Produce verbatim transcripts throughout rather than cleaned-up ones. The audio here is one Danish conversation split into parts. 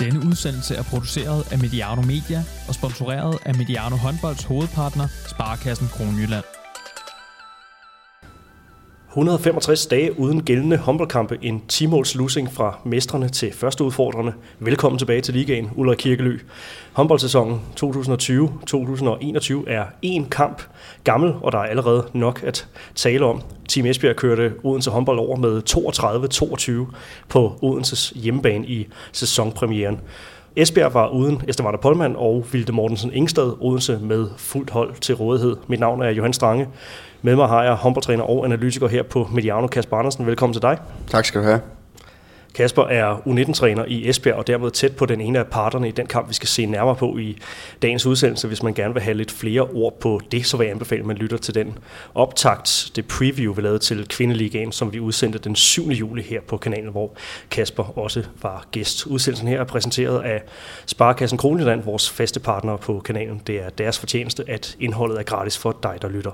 Denne udsendelse er produceret af Mediano Media og sponsoreret af Mediano Håndbolds hovedpartner, Sparekassen Kronjylland. et hundrede og femogtres dage uden gældende håndboldkampe, en ti-måls lussing fra mestrene til første udfordrerne. Velkommen tilbage til ligaen, Ulla Kirkely. Håndboldsæsonen tyve tyve til tyve enogtyve er én kamp gammel, og der er allerede nok at tale om. Team Esbjerg kørte Odense håndbold over med toogtredive toogtyve på Odenses hjemmebane i sæsonpremieren. Esbjerg var uden Estavana Polman og Ville Mortensen Engstad, Odense med fuldt hold til rådighed. Mit navn er Johan Stange. Med mig har jeg håndboldtræner og analytiker her på Mediano, Kasper Andersen. Velkommen til dig. Tak skal du have. Kasper er U nitten-træner i Esbjerg og dermed tæt på den ene af parterne i den kamp, vi skal se nærmere på i dagens udsendelse. Hvis man gerne vil have lidt flere ord på det, så vil jeg anbefale, at man lytter til den optakt, det preview, vi lavede til Kvindeligaen, som vi udsendte den syvende juli her på kanalen, hvor Kasper også var gæst. Udsendelsen her er præsenteret af Sparekassen Kronjylland, vores faste partnere på kanalen. Det er deres fortjeneste, at indholdet er gratis for dig, der lytter.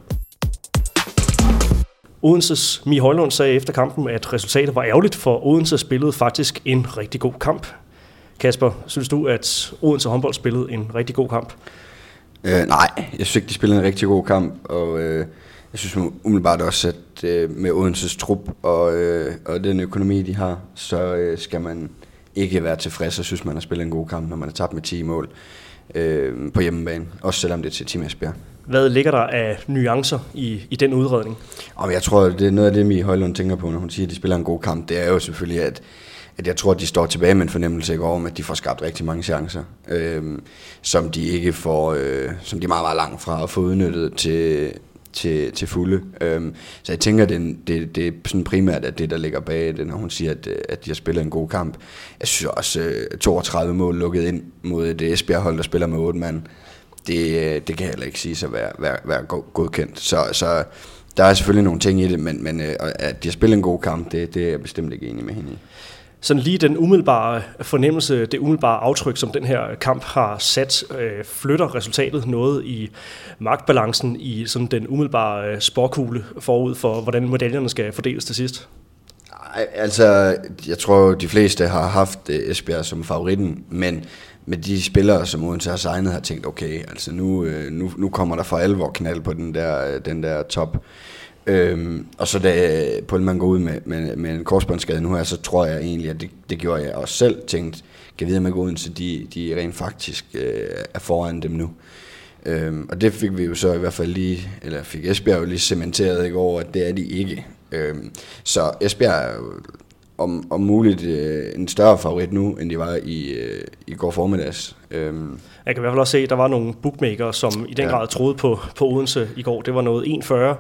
Odenses Mie Højlund sagde efter kampen, at resultatet var ærgerligt, for Odense spillede faktisk en rigtig god kamp. Kasper, synes du, at Odense håndbold spillede en rigtig god kamp? Øh, nej, jeg synes ikke, de spillede en rigtig god kamp, og øh, jeg synes umiddelbart også, at øh, med Odenses trup og, øh, og den økonomi, de har, så øh, skal man ikke være tilfreds og synes, man har spillet en god kamp, når man har tabt med ti mål øh, på hjemmebane, også selvom det er til Team Esbjerg. Hvad ligger der af nuancer i, i den udredning? Jeg tror, det er noget af det, Mie Højlund tænker på, når hun siger, at de spiller en god kamp. Det er jo selvfølgelig, at, at jeg tror, at de står tilbage med en fornemmelse i går om, at de får skabt rigtig mange chancer, øh, som de ikke får, øh, som de er meget, meget langt fra at få udnyttet til, til, til fulde. Øh, så jeg tænker, at det, det, det er sådan primært at det, der ligger bag det, når hun siger, at, at de har spillet en god kamp. Jeg synes også, øh, toogtredive mål lukket ind mod det Esbjerg-hold, der spiller med otte mand. Det, det kan heller ikke siges at være, være, være godkendt. Så, så der er selvfølgelig nogle ting i det, men, men at de har spillet en god kamp, det, det er jeg bestemt ikke enig med hende i. Sådan lige den umiddelbare fornemmelse, det umiddelbare aftryk, som den her kamp har sat, øh, flytter resultatet noget i magtbalancen i sådan den umiddelbare sporkugle forud for, hvordan medaljerne skal fordeles til sidst? Ej, altså, jeg tror, de fleste har haft Esbjerg som favoritten, men med de spillere, som Odense har signet, har tænkt, okay, altså nu, nu, nu kommer der for alvor knald på den der, den der top. Øhm, og så da Polman går ud med, med, med en korsbåndsskade nu her, så tror jeg egentlig, at det, det gjorde jeg også selv, tænkt, kan videre med Odense, de, de rent faktisk øh, er foran dem nu. Øhm, og det fik vi jo så i hvert fald lige, eller fik Esbjerg jo lige cementeret i går, at det er de ikke. Øhm, så Esbjerg er Om, om muligt øh, en større favorit nu, end de var i, øh, i går formiddags. Øhm. Jeg kan i hvert fald også se, at der var nogle bookmakere, som i den ja. grad troede på, på Odense i går. Det var noget en komma fyrre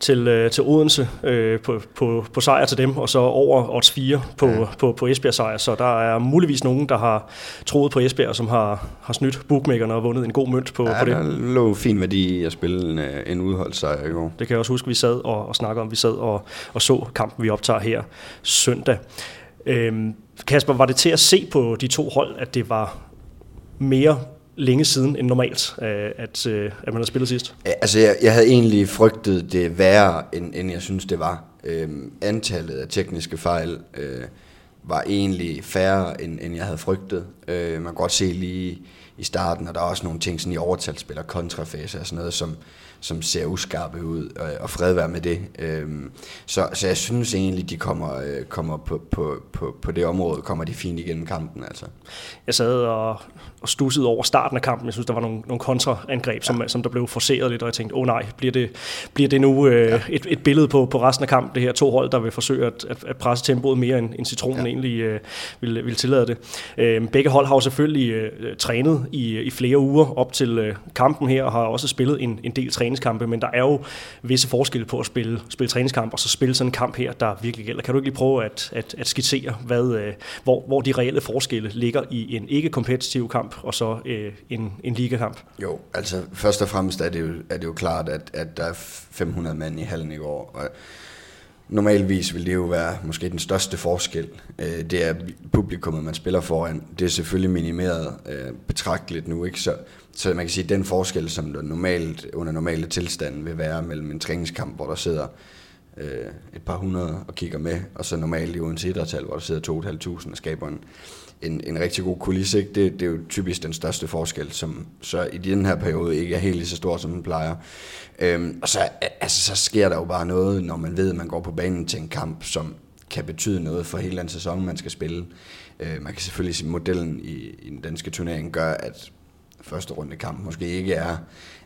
til, øh, til Odense øh, på, på, på sejr til dem, og så over odds fire på, ja. på, på, på Esbjerg sejr. Så der er muligvis nogen, der har troet på Esbjerg, som har, har snydt bookmakerne og vundet en god mønt på, ja, på det. Ja, der lå fin værdi i at spille en, en udholdt sejr i går. Det kan jeg også huske, vi sad og, og snakkede om. Vi sad og, og så kampen, vi optager her søndag. Øhm, Kasper, var det til at se på de to hold, at det var mere længe siden end normalt, at, at man har spillet sidst? Ja, altså jeg, jeg havde egentlig frygtet det værre, end, end jeg synes det var. Øhm, antallet af tekniske fejl øh, var egentlig færre, end, end jeg havde frygtet. Øh, man kan godt se lige i starten, og der er også nogle ting sådan i overtalsspil og kontrafaser og sådan noget, som, som ser uskarpe ud, og, og fred være med det. Øhm, så, så jeg synes egentlig, de kommer, øh, kommer på, på, på, på det område, kommer de fint igennem kampen. Altså. Jeg sad og, og stussede over starten af kampen. Jeg synes, der var nogle, nogle kontraangreb, ja. som, som der blev forceret lidt, og jeg tænkte, åh oh, nej, bliver det, bliver det nu øh, ja. et, et billede på, på resten af kampen, det her to hold, der vil forsøge at, at, at presse tempoet mere, end, end citronen ja. egentlig øh, ville, ville tillade det. Øh, begge hold har jo selvfølgelig øh, trænet I, i flere uger op til øh, kampen her, og har også spillet en, en del træningskampe, men der er jo visse forskelle på at spille, spille træningskamp, og så spille sådan en kamp her, der virkelig gælder. Kan du ikke lige prøve at, at, at skitsere, hvad, øh, hvor, hvor de reelle forskelle ligger i en ikke-kompetitiv kamp, og så øh, en, en ligakamp? Jo, altså først og fremmest er det jo, er det jo klart, at, at der er fem hundrede mand i hallen i går, og normalvis vil det jo være måske den største forskel. Det er publikummet, man spiller foran. Det er selvfølgelig minimeret betragteligt nu, ikke? Så, så man kan sige, at den forskel, som der normalt, under normale tilstanden vil være mellem en træningskamp, hvor der sidder øh, et par hundrede og kigger med, og så normalt i Odense idrætal, hvor der sidder to tusind fem hundrede og skaber en, en, en rigtig god kulisse. Det, det er jo typisk den største forskel, som så i den her periode ikke er helt lige så stor, som den plejer. Øhm, og så, altså, så sker der jo bare noget, når man ved, at man går på banen til en kamp, som kan betyde noget for hele den sæson, man skal spille. Øh, man kan selvfølgelig sige, at modellen i, i den danske turnering gør, at første runde kamp måske ikke er,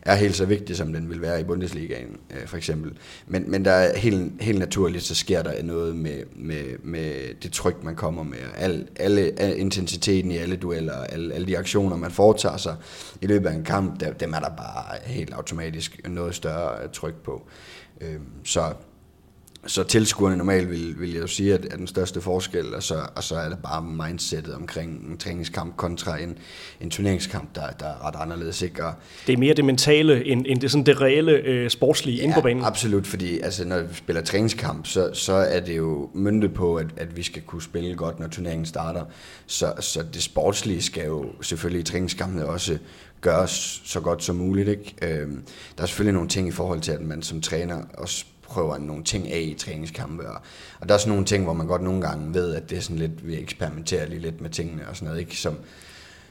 er helt så vigtig, som den vil være i Bundesligaen, øh, for eksempel. Men, men der er helt, helt naturligt, så sker der noget med, med, med det tryk, man kommer med. Al, alle, al intensiteten i alle dueller, al, alle de aktioner, man foretager sig i løbet af en kamp, der, dem er der bare helt automatisk noget større tryk på. Øh, så så tilskuerne normalt vil, vil jeg jo sige, at er den største forskel, og så, og så er det bare mindsetet omkring en træningskamp kontra en, en turneringskamp, der, der er ret anderledes. Ikke? Og det er mere det mentale, end, end det, sådan det reelle øh, sportslige, ja, inde på banen. Absolut, fordi altså, når vi spiller træningskamp, så, så er det jo møntet på, at, at vi skal kunne spille godt, når turneringen starter. Så, så det sportslige skal jo selvfølgelig i træningskampene også gøres så godt som muligt. Ikke? Øh, der er selvfølgelig nogle ting i forhold til, at man som træner også prøver nogle ting af i træningskampe, og der er sådan nogle ting, hvor man godt nogle gange ved, at det er sådan lidt, vi eksperimenterer lige lidt med tingene og sådan noget, ikke? Som,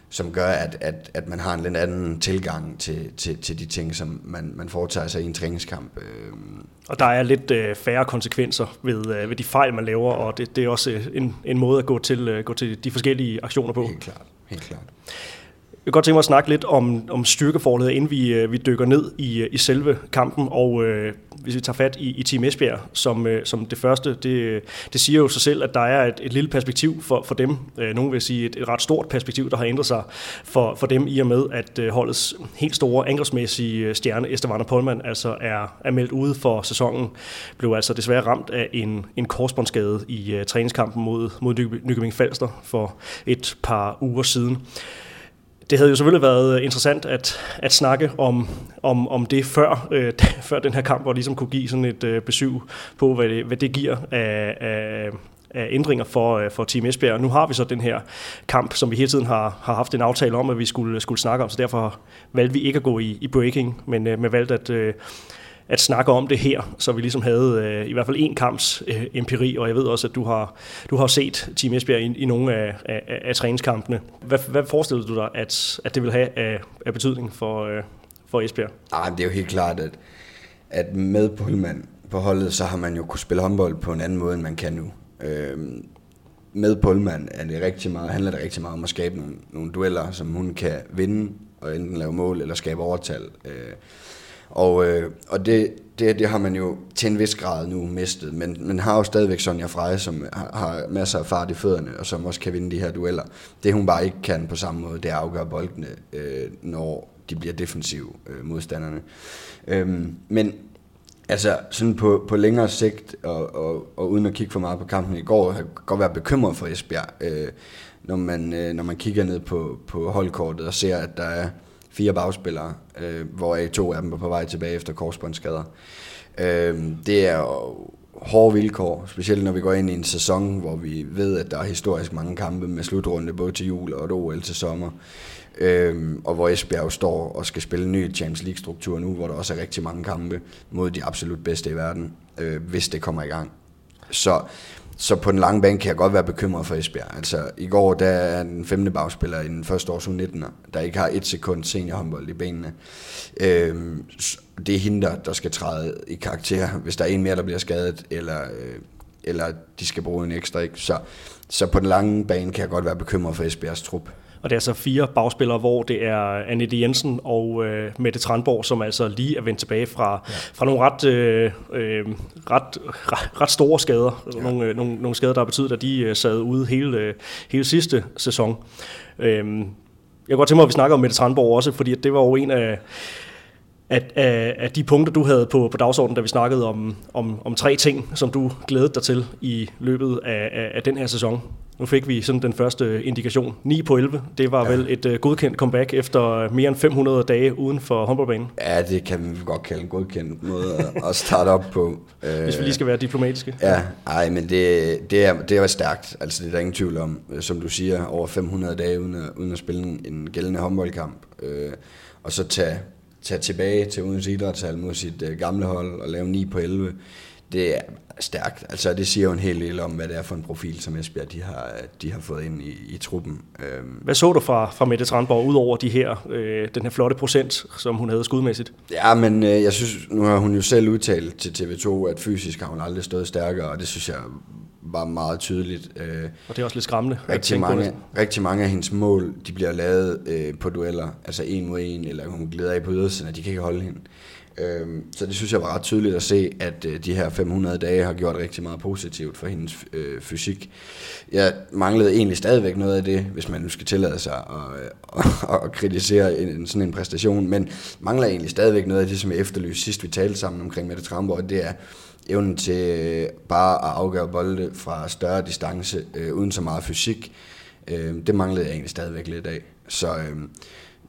som gør, at, at, at man har en lidt anden tilgang til, til, til de ting, som man, man foretager sig i en træningskamp. Og der er lidt øh, færre konsekvenser ved, øh, ved de fejl, man laver, og det, det er også en, en måde at gå til, øh, gå til de forskellige aktioner på. Helt klart, helt klart. Jeg kunne godt tænke mig at snakke lidt om, om styrkeforholdet, inden vi, vi dykker ned i, i selve kampen. Og øh, hvis vi tager fat i, i Team Esbjerg som, øh, som det første, det, det siger jo sig selv, at der er et, et lille perspektiv for, for dem. Øh, Nogle vil sige et, et ret stort perspektiv, der har ændret sig for, for dem, i og med at øh, holdets helt store angrebsmæssige stjerne, Estavana Polman, altså er, er meldt ude for sæsonen. Blev altså desværre ramt af en, en korsbåndsskade i øh, træningskampen mod, mod Nykøbing Falster for et par uger siden. Det havde jo selvfølgelig været interessant at, at snakke om, om, om det før, øh, før den her kamp, hvor ligesom kunne give sådan et øh, besøg på, hvad det, hvad det giver af, af, af ændringer for, øh, for Team Esbjerg. Og nu har vi så den her kamp, som vi hele tiden har, har haft en aftale om, at vi skulle, skulle snakke om, så derfor valgte vi ikke at gå i, i breaking, men øh, man valgte at... Øh, at snakke om det her, så vi ligesom havde øh, i hvert fald en kamps øh, empiri, og jeg ved også, at du har, du har set Team Esbjerg i, i nogle af, af, af træningskampene. Hvad, hvad forestillede du dig, at, at det vil have af, af betydning for, øh, for Esbjerg? Ej, det er jo helt klart, at, at med Polman på holdet, så har man jo kunnet spille håndbold på en anden måde, end man kan nu. Øhm, med Polman er det rigtig meget, handler det rigtig meget om at skabe nogle, nogle dueller, som hun kan vinde, og enten lave mål eller skabe overtal. Øh, Og, øh, og det, det, det har man jo til en vis grad nu mistet, men man har jo stadigvæk Sonja Frey, som har, har masser af fart i fødderne, og som også kan vinde de her dueller. Det hun bare ikke kan på samme måde, det afgør boldene, øh, når de bliver defensive, øh, modstanderne. Øhm, men altså sådan på, på længere sigt, og, og, og uden at kigge for meget på kampen i går, har jeg godt været bekymret for Esbjerg, øh, når, man, øh, når man kigger ned på, på holdkortet og ser, at der er fire bagspillere, øh, hvoraf to af dem er på vej tilbage efter korsbåndsskader. Øh, det er jo hårde vilkår, specielt når vi går ind i en sæson, hvor vi ved, at der er historisk mange kampe med slutrunde, både til jul og et O L til sommer, øh, og hvor Esbjerg står og skal spille en ny Champions League-struktur nu, hvor der også er rigtig mange kampe mod de absolut bedste i verden, øh, hvis det kommer i gang. Så... Så på den lange bane kan jeg godt være bekymret for Esbjerg. Altså i går, der er den femte bagspiller i den første års U nitten'er, der ikke har et sekund seniorhåndbold i benene. Øhm, det er hende, der skal træde i karakter, hvis der er en mere, der bliver skadet, eller, øh, eller de skal bruge en ekstra. Ikke? Så, så på den lange bane kan jeg godt være bekymret for Esbjergs trup. Og det er så altså fire bagspillere, hvor det er Anette Jensen og øh, Mette Tranborg, som altså lige er vendt tilbage fra, ja. fra nogle ret, øh, ret, ret, ret store skader. Altså ja. nogle, øh, nogle, nogle skader, der har betydet, at de øh, sad ude hele, øh, hele sidste sæson. Øhm, jeg kunne godt tænke mig, at vi snakker om Mette Tranborg også, fordi det var jo en af... At, at, at de punkter, du havde på, på dagsordenen, da vi snakkede om, om, om tre ting, som du glædede dig til i løbet af, af, af den her sæson. Nu fik vi sådan den første indikation. ni på elleve, det var ja. vel et uh, godkendt comeback efter mere end fem hundrede dage uden for håndboldbanen. Ja, det kan vi godt kalde en godkendt måde at starte op på. Hvis vi lige skal være diplomatiske. Ja, nej, men det, det, er, det er stærkt. Altså, det er der ingen tvivl om. Som du siger, over fem hundrede dage uden at, uden at spille en gældende håndboldkamp. Øh, og så tage... tage tilbage til Odense idrætsal mod sit øh, gamle hold og lave ni på elleve, det er stærkt. Altså det siger jo en hel del om, hvad det er for en profil, som Esbjerg de har, de har fået ind i, i truppen. Hvad så du fra, fra Mette Tranborg, ud over de her, øh, den her flotte procent, som hun havde skudmæssigt? Ja, men øh, jeg synes, nu har hun jo selv udtalt til T V to, at fysisk har hun aldrig stået stærkere, og det synes jeg var meget tydeligt. Øh, og det er også lidt skræmmende. Rigtig mange, rigtig mange af hendes mål, de bliver lavet øh, på dueller, altså en mod en, eller hun glæder af på ydersiden, at de kan ikke holde hende. Så det synes jeg var ret tydeligt at se, at de her fem hundrede dage har gjort rigtig meget positivt for hendes øh, fysik. Jeg manglede egentlig stadigvæk noget af det, hvis man nu skal tillade sig at, at, at kritisere en, sådan en præstation, men mangler egentlig stadigvæk noget af det, som jeg efterlyste sidst vi talte sammen omkring Mette Tranborg, det er evnen til bare at afgøre bolde fra større distance øh, uden så meget fysik. Øh, det manglede jeg egentlig stadigvæk lidt af. Så... Øh,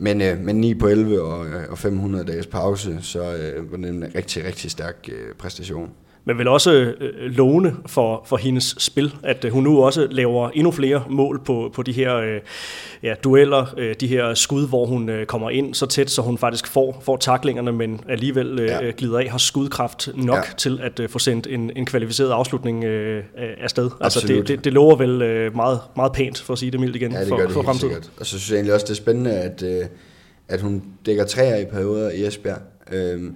Men, øh, men ni på elleve og, og fem hundrede dages pause, så øh, var det en rigtig, rigtig stærk øh, præstation. Men vel også øh, lovende for, for hendes spil, at øh, hun nu også laver endnu flere mål på, på de her øh, ja, dueller, øh, de her skud, hvor hun øh, kommer ind så tæt, så hun faktisk får, får taklingerne, men alligevel øh, ja. glider af, har skudkraft nok ja. til at øh, få sendt en, en kvalificeret afslutning øh, afsted. Altså det, det, det lover vel øh, meget, meget pænt, for at sige det mildt igen, ja, det for, det for fremtiden. Og så synes jeg egentlig også, det er spændende, at, øh, at hun dækker træer i perioder i Esbjerg. Øh,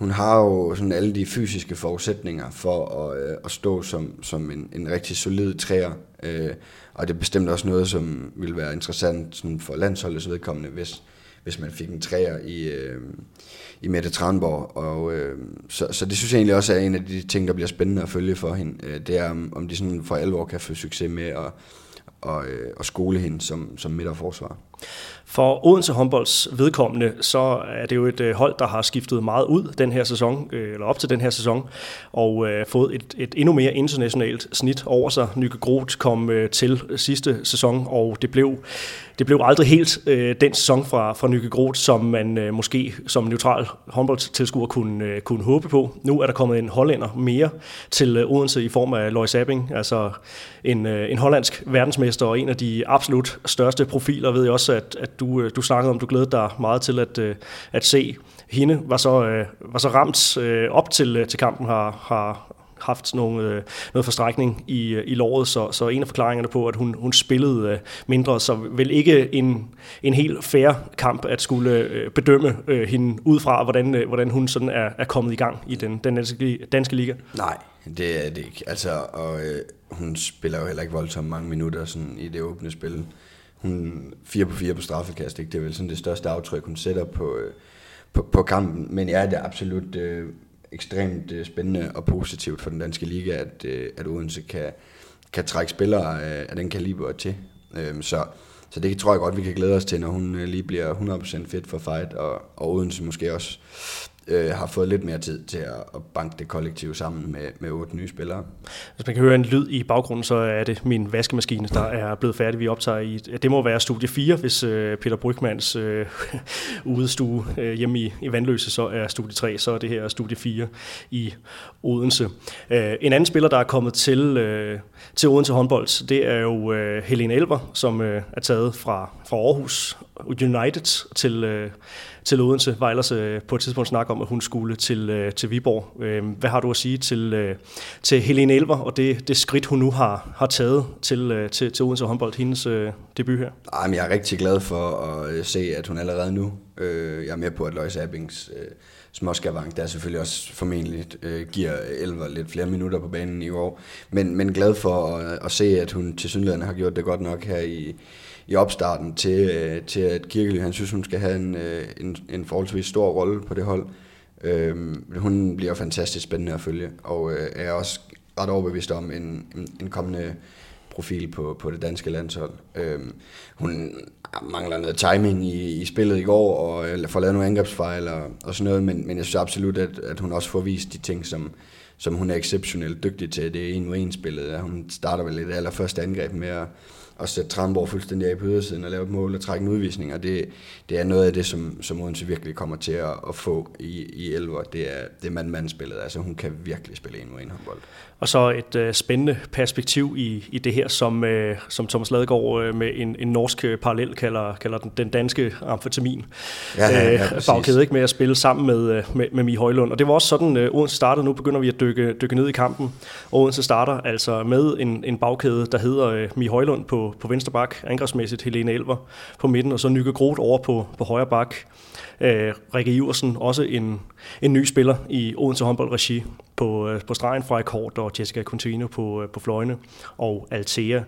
Hun har jo sådan alle de fysiske forudsætninger for at, øh, at stå som, som en, en rigtig solid træer, øh, og det er bestemt også noget, som ville være interessant sådan for landsholdets vedkommende, hvis, hvis man fik en træer i, øh, i Mette Tranborg. Og, øh, så, så det synes jeg egentlig også er en af de ting, der bliver spændende at følge for hende, øh, det er, om de sådan for alvor kan få succes med at og, øh, og skole hende som, som midterforsvarer. For Odense håndbolds vedkommende, så er det jo et hold, der har skiftet meget ud den her sæson, eller op til den her sæson, og øh, fået et, et endnu mere internationalt snit over sig. Nycke Groth kom øh, til sidste sæson, og det blev, det blev aldrig helt øh, den sæson fra, fra Nycke Groth, som man øh, måske som neutral håndboldtilskuer kunne, øh, kunne håbe på. Nu er der kommet en hollænder mere til øh, Odense i form af Lois Abing, altså en, øh, en hollandsk verdensmester og en af de absolut største profiler, ved jeg også, at, at du, du snakkede om, du glædede dig meget til at, at se hende, var så, øh, var så ramt øh, op til, til kampen, har, har haft nogle, øh, noget forstrækning i, i låret, så, så en af forklaringerne på, at hun, hun spillede øh, mindre, så vel ikke en, en helt fair kamp at skulle øh, bedømme øh, hende ud fra, hvordan, øh, hvordan hun sådan er, er kommet i gang i den, den danske, danske liga. Nej, det er det ikke. Altså, og, øh, hun spiller jo heller ikke voldsomt mange minutter sådan, i det åbne spil. Hun fire på fire på straffekast, ikke? Det er vel sådan det største aftryk, hun sætter på, på, på kampen. Men ja, det er absolut øh, ekstremt øh, spændende og positivt for den danske liga, at, øh, at Odense kan, kan trække spillere øh, af den kaliber til. Øh, så, så det tror jeg godt, vi kan glæde os til, når hun øh, lige bliver hundrede procent fit for fight, og, og Odense måske også øh, har fået lidt mere tid til at, at banke det kollektiv sammen med, med otte nye spillere. Hvis man kan høre en lyd i baggrunden, så er det min vaskemaskine, der er blevet færdig. Vi optager i, det må være studie fire, hvis øh, Peter Brygmans øh, udestue øh, hjemme i, i Vandløse, så er studie tre, så er det her studie fire i Odense. Øh, en anden spiller, der er kommet til, øh, til Odense håndbold, det er jo øh, Helene Elver, som øh, er taget fra, fra Aarhus United til øh, til Odense. Var ellers øh, på et tidspunkt snak om, at hun skulle til, øh, til Viborg. Øh, hvad har du at sige til, øh, til Helene Elver og det, det skridt, hun nu har, har taget til, øh, til, til Odense håndbold, hendes øh, debut her? Ej, men jeg er rigtig glad for at se, at hun allerede nu, øh, jeg er med på, at Lois Abings øh, småskavank, der selvfølgelig også formentlig øh, giver Elver lidt flere minutter på banen i år, men, men glad for at, at se, at hun tilsyneladende har gjort det godt nok her i i opstarten til, øh, til at Kirkely, han synes, hun skal have en, øh, en, en forholdsvis stor rolle på det hold. Øh, hun bliver fantastisk spændende at følge, og øh, er også ret overbevist om en, en, en kommende profil på, på det danske landshold. Øh, hun mangler noget timing i, i spillet i går, og får lavet nogle angrebsfejl og, og sådan noget, men, men jeg synes absolut, at, at hun også får vist de ting, som, som hun er exceptionelt dygtig til. Det er en mod en spillet. Hun starter vel lidt allerførste angreb med at at sætte Tranborg fuldstændig af på ydersiden og lave et mål og trække en udvisning, og det, det er noget af det, som, som Odense virkelig kommer til at, at få i, i Elver. Det er det mand-mand-spillet, altså hun kan virkelig spille en mod en håndbold. Og så et øh, spændende perspektiv i, i det her, som, øh, som Thomas Ladegaard øh, med en, en norsk parallel kalder, kalder den, den danske amfetamin. Ja, ja, ja, øh, bagkæde, ikke, med at spille sammen med, med, med Mie Højlund. Og det var også sådan, øh, Odense startede. Nu begynder vi at dykke, dykke ned i kampen. Og Odense starter altså med en, en bagkæde, der hedder øh, Mie Højlund på, på venstre bak, angrebsmæssigt Helene Elver på midten, og så Nycke Groth over på, på højre bak. Øh, Rikke Iversen, også en, en ny spiller i Odense håndboldregi på, øh, på stregen fra Ekort, og Jessica Contino på, øh, på fløjene, og Althea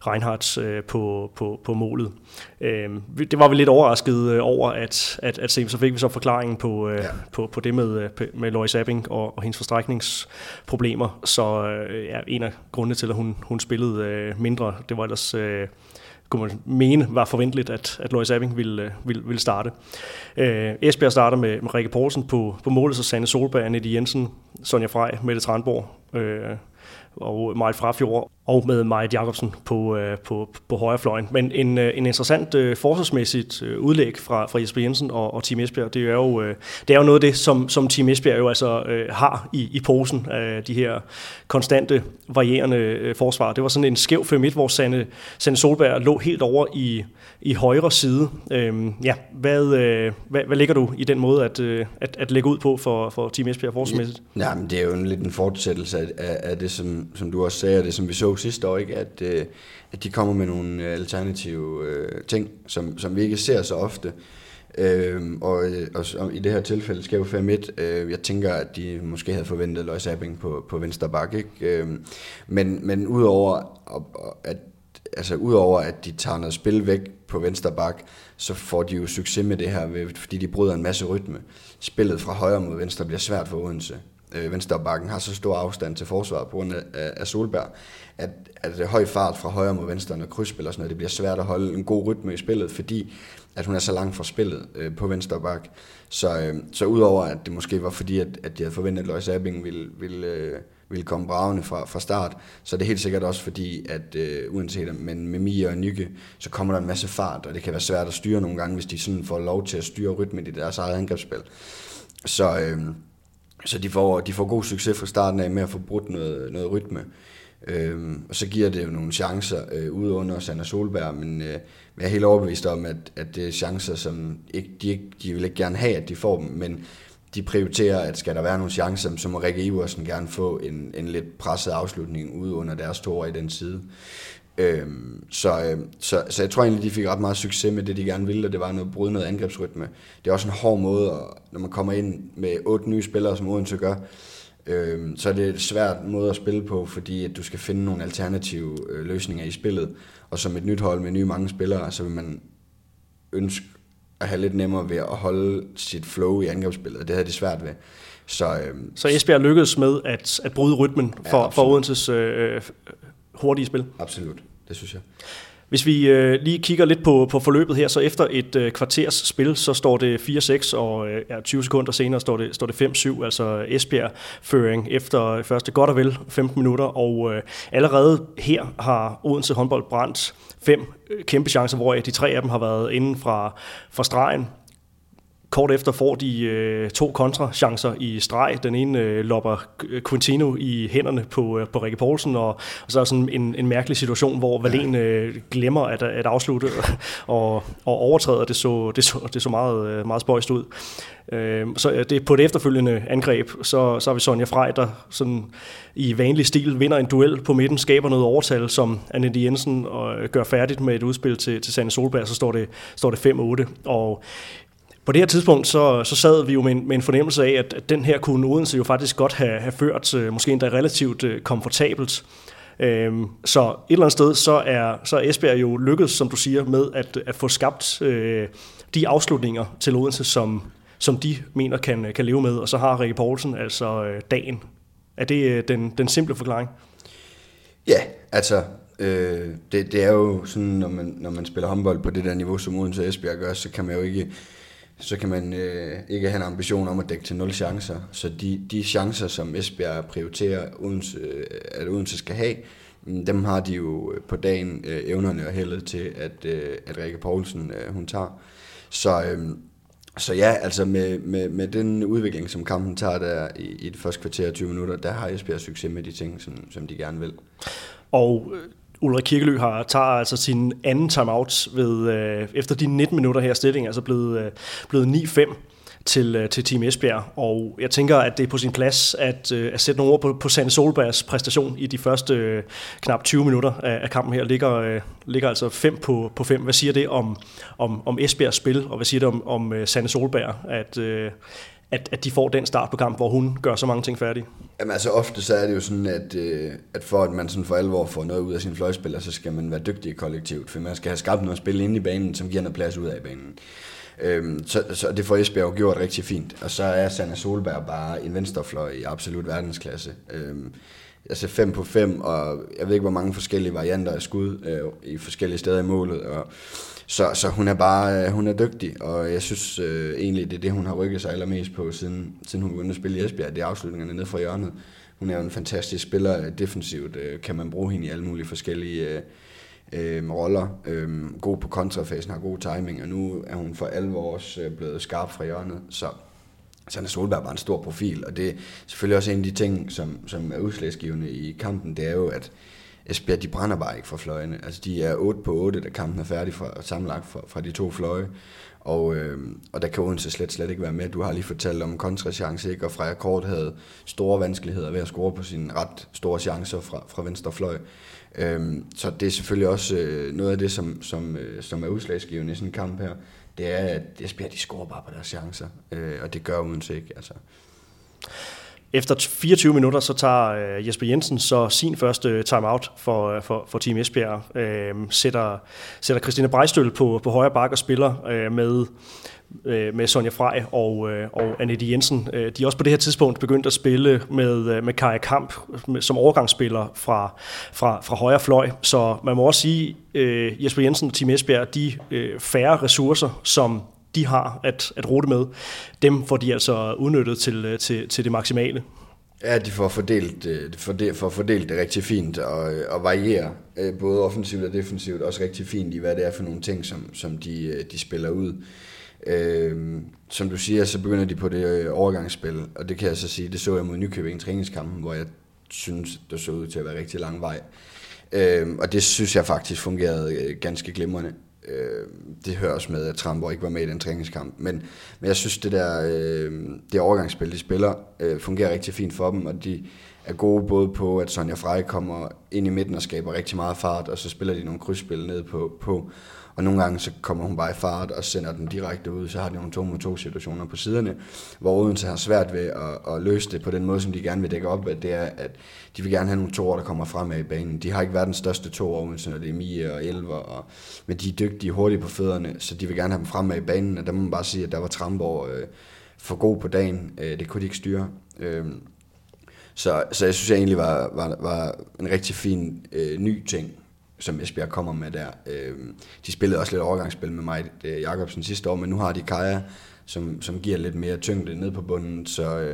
Reinhardt øh, på, på, på målet. Øh, det var vi lidt overrasket øh, over, at, at, at se, så fik vi så forklaringen på, øh, ja. på, på det med, med Lois Abing og, og hendes forstrækningsproblemer, så øh, ja, en af grundene til, at hun, hun spillede øh, mindre, det var ellers... Øh, kunne man mene, var forventeligt, at, at Lois Abing ville, ville, ville starte. Øh, Esbjerg starter med, med Rikke Poulsen på, på målet, så Sanne Solberg, Anette Jensen, Sonja Frey, Mette Tranborg øh, og Maja Frafjord, og med Maja Jakobsen på, øh, på, på højrefløjen. Men en, øh, en interessant øh, forsvarsmæssigt øh, udlæg fra, fra Jesper Jensen og, og Team Esbjerg, det er jo, øh, det er jo noget af det, som, som Team Esbjerg jo altså øh, har i, i posen, øh, de her konstante, varierende øh, forsvar. Det var sådan en skæv fem midt, hvor Sanne, Sanne Solberg lå helt over i, i højre side. Øh, ja, hvad, øh, hvad, hvad lægger du i den måde at, øh, at, at lægge ud på for, for Team Esbjerg forsvarsmæssigt? Ja, men det er jo en lidt en fortsættelse af, af det, som, som du også sagde, det som vi så sidste år, ikke? At, øh, at de kommer med nogle alternative øh, ting, som, som vi ikke ser så ofte. Øh, og, og, og i det her tilfælde skæv fem midt. Øh, jeg tænker, at de måske havde forventet Lois Abing på, på venstre bak, ikke? Øh, men men udover at altså udover at de tager noget spil væk på venstre bak, så får de jo succes med det her, fordi de bryder en masse rytme. Spillet fra højre mod venstre bliver svært for Odense. Venstrebakken har så stor afstand til forsvaret på grund af Solberg, at, at høj fart fra højre mod venstre, når krydsspil og sådan noget, det bliver svært at holde en god rytme i spillet, fordi at hun er så langt fra spillet øh, på venstrebakken. Så, øh, så udover at det måske var fordi, at, at de havde forventet, at Lois Abing ville, ville, øh, ville komme bravende fra, fra start, så er det helt sikkert også fordi, at øh, uanset men med Mie og Nycke, så kommer der en masse fart, og det kan være svært at styre nogle gange, hvis de sådan får lov til at styre rytmen i deres eget angrebsspil. Så... Øh, Så de får, de får god succes fra starten af med at få brudt noget, noget rytme. Øhm, og så giver det jo nogle chancer øh, ude under Sanne Solberg, men øh, jeg er helt overbevist om, at, at det er chancer, som ikke, de, ikke, de vil ikke gerne have, at de får dem, men de prioriterer, at skal der være nogle chancer, så må Rikke Iversen gerne få en, en lidt presset afslutning ude under deres toer i den side. Øhm, så, øh, så, så jeg tror egentlig, de fik ret meget succes med det, de gerne ville, og det var noget brud, noget angrebsrytme. Det er også en hård måde, og når man kommer ind med otte nye spillere, som Odense gør, øh, så er det et svært måde at spille på, fordi at du skal finde nogle alternative øh, løsninger i spillet, og som et nyt hold med nye mange spillere, så vil man ønske at have lidt nemmere ved at holde sit flow i angrebsspillet, og det havde de svært ved. Så, øh, så Esbjerg lykkedes med at, at bryde rytmen for, ja, for Odenses... Øh, hurtige spil. Absolut, det synes jeg. Hvis vi øh, lige kigger lidt på, på forløbet her, så efter et øh, kvarters spil, så står det fire seks, og øh, ja, tyve sekunder senere står det, står det fem syv, altså Esbjerg-føring efter første godt og vel femten minutter, og øh, allerede her har Odense håndbold brændt fem kæmpe chancer, hvor de tre af dem har været inden fra, fra stregen. Kort efter får de øh, to kontrachancer i streg. Den ene øh, lopper Quintino i hænderne på, øh, på Rikke Poulsen, og, og så er sådan en, en mærkelig situation, hvor Valen øh, glemmer at, at afslutte og, og overtræder. Det så, det så, det så meget, meget spøjst ud. Øh, så det, på det efterfølgende angreb, så, så har vi Sonja Frey, der sådan i vanlig stil vinder en duel på midten, skaber noget overtal, som Anette Jensen og gør færdigt med et udspil til, til Sanne Solberg, så står det, står det fem otte, og på det her tidspunkt, så, så sad vi jo med en, med en fornemmelse af, at, at den her kunne Odense jo faktisk godt have, have ført, øh, måske endda relativt øh, komfortabelt. Øhm, så et eller andet sted, så er, så er Esbjerg jo lykkedes, som du siger, med at, at få skabt øh, de afslutninger til Odense, som, som de mener kan, kan leve med. Og så har Rikke Poulsen altså øh, dagen. Er det øh, den, den simple forklaring? Ja, altså... Øh, det, det er jo sådan, når man, når man spiller håndbold på det der niveau, som Odense og Esbjerg gør, så kan man jo ikke... så kan man øh, ikke have en ambition om at dække til nul chancer. Så de, de chancer, som Esbjerg prioriterer, Odense, øh, at Odense skal have, dem har de jo på dagen øh, evnerne og heldet til, at, øh, at Rikke Poulsen øh, hun tager. Så, øh, så ja, altså med, med, med den udvikling, som kampen tager der i, i det første kvarter og tyve minutter, der har Esbjerg succes med de ting, som, som de gerne vil. Og Ulla Kirkely har tager altså sin anden timeout ved, øh, efter de nitten minutter her stilling, altså blevet, øh, blevet ni fem. Til, til Team Esbjerg, og jeg tænker, at det er på sin plads at, at sætte nogle ord på, på Sanne Solbergs præstation i de første knap tyve minutter af kampen her. Ligger, ligger altså fem på, på fem. Hvad siger det om, om, om Esbjergs spil, og hvad siger det om, om Sanne Solberg, at, at, at de får den start på kampen, hvor hun gør så mange ting færdige? Jamen altså ofte så er det jo sådan, at, at for at man sådan for alvor får noget ud af sine fløjspiller, så skal man være dygtig i kollektivet, for man skal have skabt noget spil inde i banen, som giver noget plads ud af i banen. Så, så det får Esbjerg gjort rigtig fint, og så er Sanne Solberg bare en venstrefløj i absolut verdensklasse. Altså fem på fem, og jeg ved ikke, hvor mange forskellige varianter af skud i forskellige steder i målet, og så, så hun er bare hun er dygtig, og jeg synes øh, egentlig, det er det, hun har rykket sig allermest på, siden, siden hun begyndte at spille i Esbjerg, det er afslutningerne nede fra hjørnet. Hun er jo en fantastisk spiller, defensivt kan man bruge hende i alle mulige forskellige øh, Øhm, roller, øhm, god på kontrafasen, har god timing, og nu er hun for alvor også blevet skarp fra hjørnet, så Sanne Solberg var en stor profil, og det er selvfølgelig også en af de ting, som, som er udslagsgivende i kampen, det er jo, at Esbjerg, de brænder bare ikke fra fløjene, altså de er otte på otte, da kampen er færdig fra, sammenlagt fra, fra de to fløje, og, øhm, og der kan Odense slet, slet ikke være med. Du har lige fortalt om kontrachance, ikke? Og Freja Kort havde store vanskeligheder ved at score på sine ret store chancer fra, fra venstre fløj. Så det er selvfølgelig også noget af det, som, som, som er udslagsgivende i sådan en kamp her. Det er, at Esbjerg, de scorer bare på deres chancer, og det gør Odense ikke. Altså. Efter fireogtyve minutter, så tager Jesper Jensen så sin første timeout for, for, for Team Esbjerg. Sætter, sætter Christine Breistøl på, på højre bakke og spiller med... med Sonja Frey og, og Anette Jensen. De er også på det her tidspunkt begyndt at spille med, med Kaja Kamp som overgangsspiller fra, fra, fra højre fløj. Så man må også sige, uh, Jesper Jensen og Team Esbjerg, de uh, færre ressourcer, som de har at, at rute med, dem får de altså udnyttet til, til, til det maksimale. Ja, de får fordelt, fordelt, får fordelt det rigtig fint og, og varierer både offensivt og defensivt også rigtig fint i, hvad det er for nogle ting, som, som de, de spiller ud. Øhm, som du siger, så begynder de på det overgangsspil, og det kan jeg så sige, det så jeg mod Nykøbing træningskampen, hvor jeg synes, der så ud til at være rigtig lang vej, øhm, og det synes jeg faktisk fungerede ganske glimrende. Øhm, det høres med, at Tranborg ikke var med i den træningskamp, men, men jeg synes det der øh, det overgangsspil, de spiller, øh, fungerer rigtig fint for dem, og de er gode både på, at Sonja Frey kommer ind i midten og skaber rigtig meget fart, og så spiller de nogle krydsspil ned på, på og nogle gange så kommer hun bare i fart og sender den direkte ud, så har de nogle to mod to situationer på siderne, hvor Odense har svært ved at, at løse det på den måde, som de gerne vil dække op, at det er, at de vil gerne have nogle toer, der kommer fremad i banen. De har ikke været den største toer, Odense, når det er Mie og Elver, og, men de er dygtige hurtige på fødderne, så de vil gerne have dem fremad i banen, og der må man bare sige, at der var Tranborg øh, for god på dagen, øh, det kunne de ikke styre. Øh, så, så jeg synes jeg egentlig var, var, var en rigtig fin øh, ny ting, som Esbjerg kommer med der. De spillede også lidt overgangsspil med Maja Jakobsen sidste år, men nu har de Kaja, som, som giver lidt mere tyngde ned på bunden, så,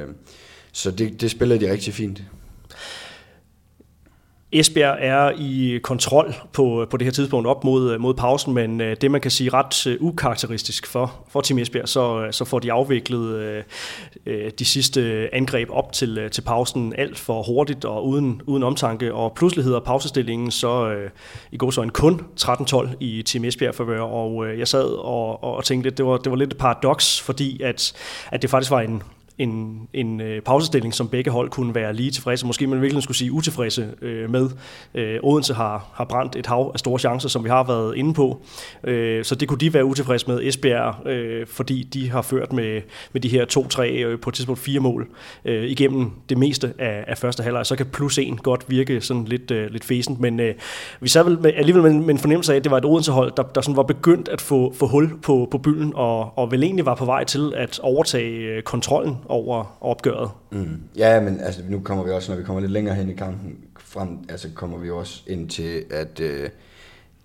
så det, det spiller de rigtig fint. Esbjerg er i kontrol på, på det her tidspunkt op mod, mod pausen, men det man kan sige ret ukarakteristisk for, for Team Esbjerg, så, så får de afviklet øh, de sidste angreb op til, til pausen alt for hurtigt og uden, uden omtanke, og pludselig hedder pausestillingen så øh, i går så en kun tretten tolv i Team Esbjerg favør, og øh, jeg sad og, og tænkte, at det var, det var lidt et paradoks, fordi at, at det faktisk var en en, en øh, pausestilling, som begge hold kunne være lige tilfredse, måske man virkelig skulle sige utilfredse øh, med. Øh, Odense har, har brændt et hav af store chancer, som vi har været inde på, øh, så det kunne de være utilfredse med. Esbjerg, øh, fordi de har ført med, med de her to tre, øh, på et tidspunkt fire mål, øh, igennem det meste af, af første halvleg, så kan plus en godt virke sådan lidt, øh, lidt fæsent, men øh, vi sad vel med, alligevel med en, med en fornemmelse af, at det var et Odense-hold, der, der sådan var begyndt at få, få hul på, på bylden, og, og vel egentlig var på vej til at overtage øh, kontrollen over opgøret. Mm. Ja, men altså, nu kommer vi også, når vi kommer lidt længere hen i kampen, frem, altså kommer vi også ind til, at øh,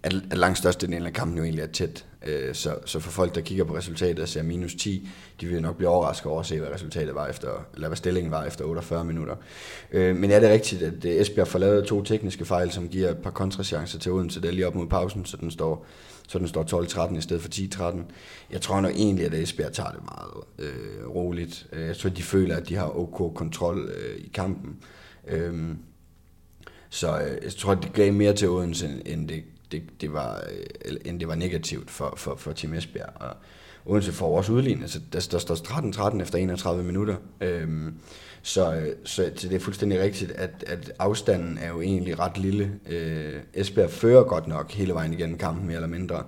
at, at langt størstedelen af kampen jo egentlig er tæt. Øh, så, så for folk, der kigger på resultatet og ser minus ti, de vil nok blive overrasket over at se, hvad resultatet var efter, eller hvad stillingen var efter otteogfyrre minutter. Øh, men er det rigtigt, at Esbjerg får lavet to tekniske fejl, som giver et par kontrachancer til Odense, der lige op mod pausen, så den står, så den står tolv tretten i stedet for ti tretten. Jeg tror nok egentlig, at Esbjerg tager det meget øh, roligt. Jeg tror, de føler, at de har ok kontrol øh, i kampen. Øh, så øh, jeg tror, det gav mere til Odense, end det Det, det var, end det var negativt for, for, for Team Esbjerg. Og Odense får også udlignet, så der, der står tretten tretten efter enogtredive minutter. Øhm, så, så det er fuldstændig rigtigt, at, at afstanden er jo egentlig ret lille. Øh, Esbjerg fører godt nok hele vejen igennem kampen, mere eller mindre,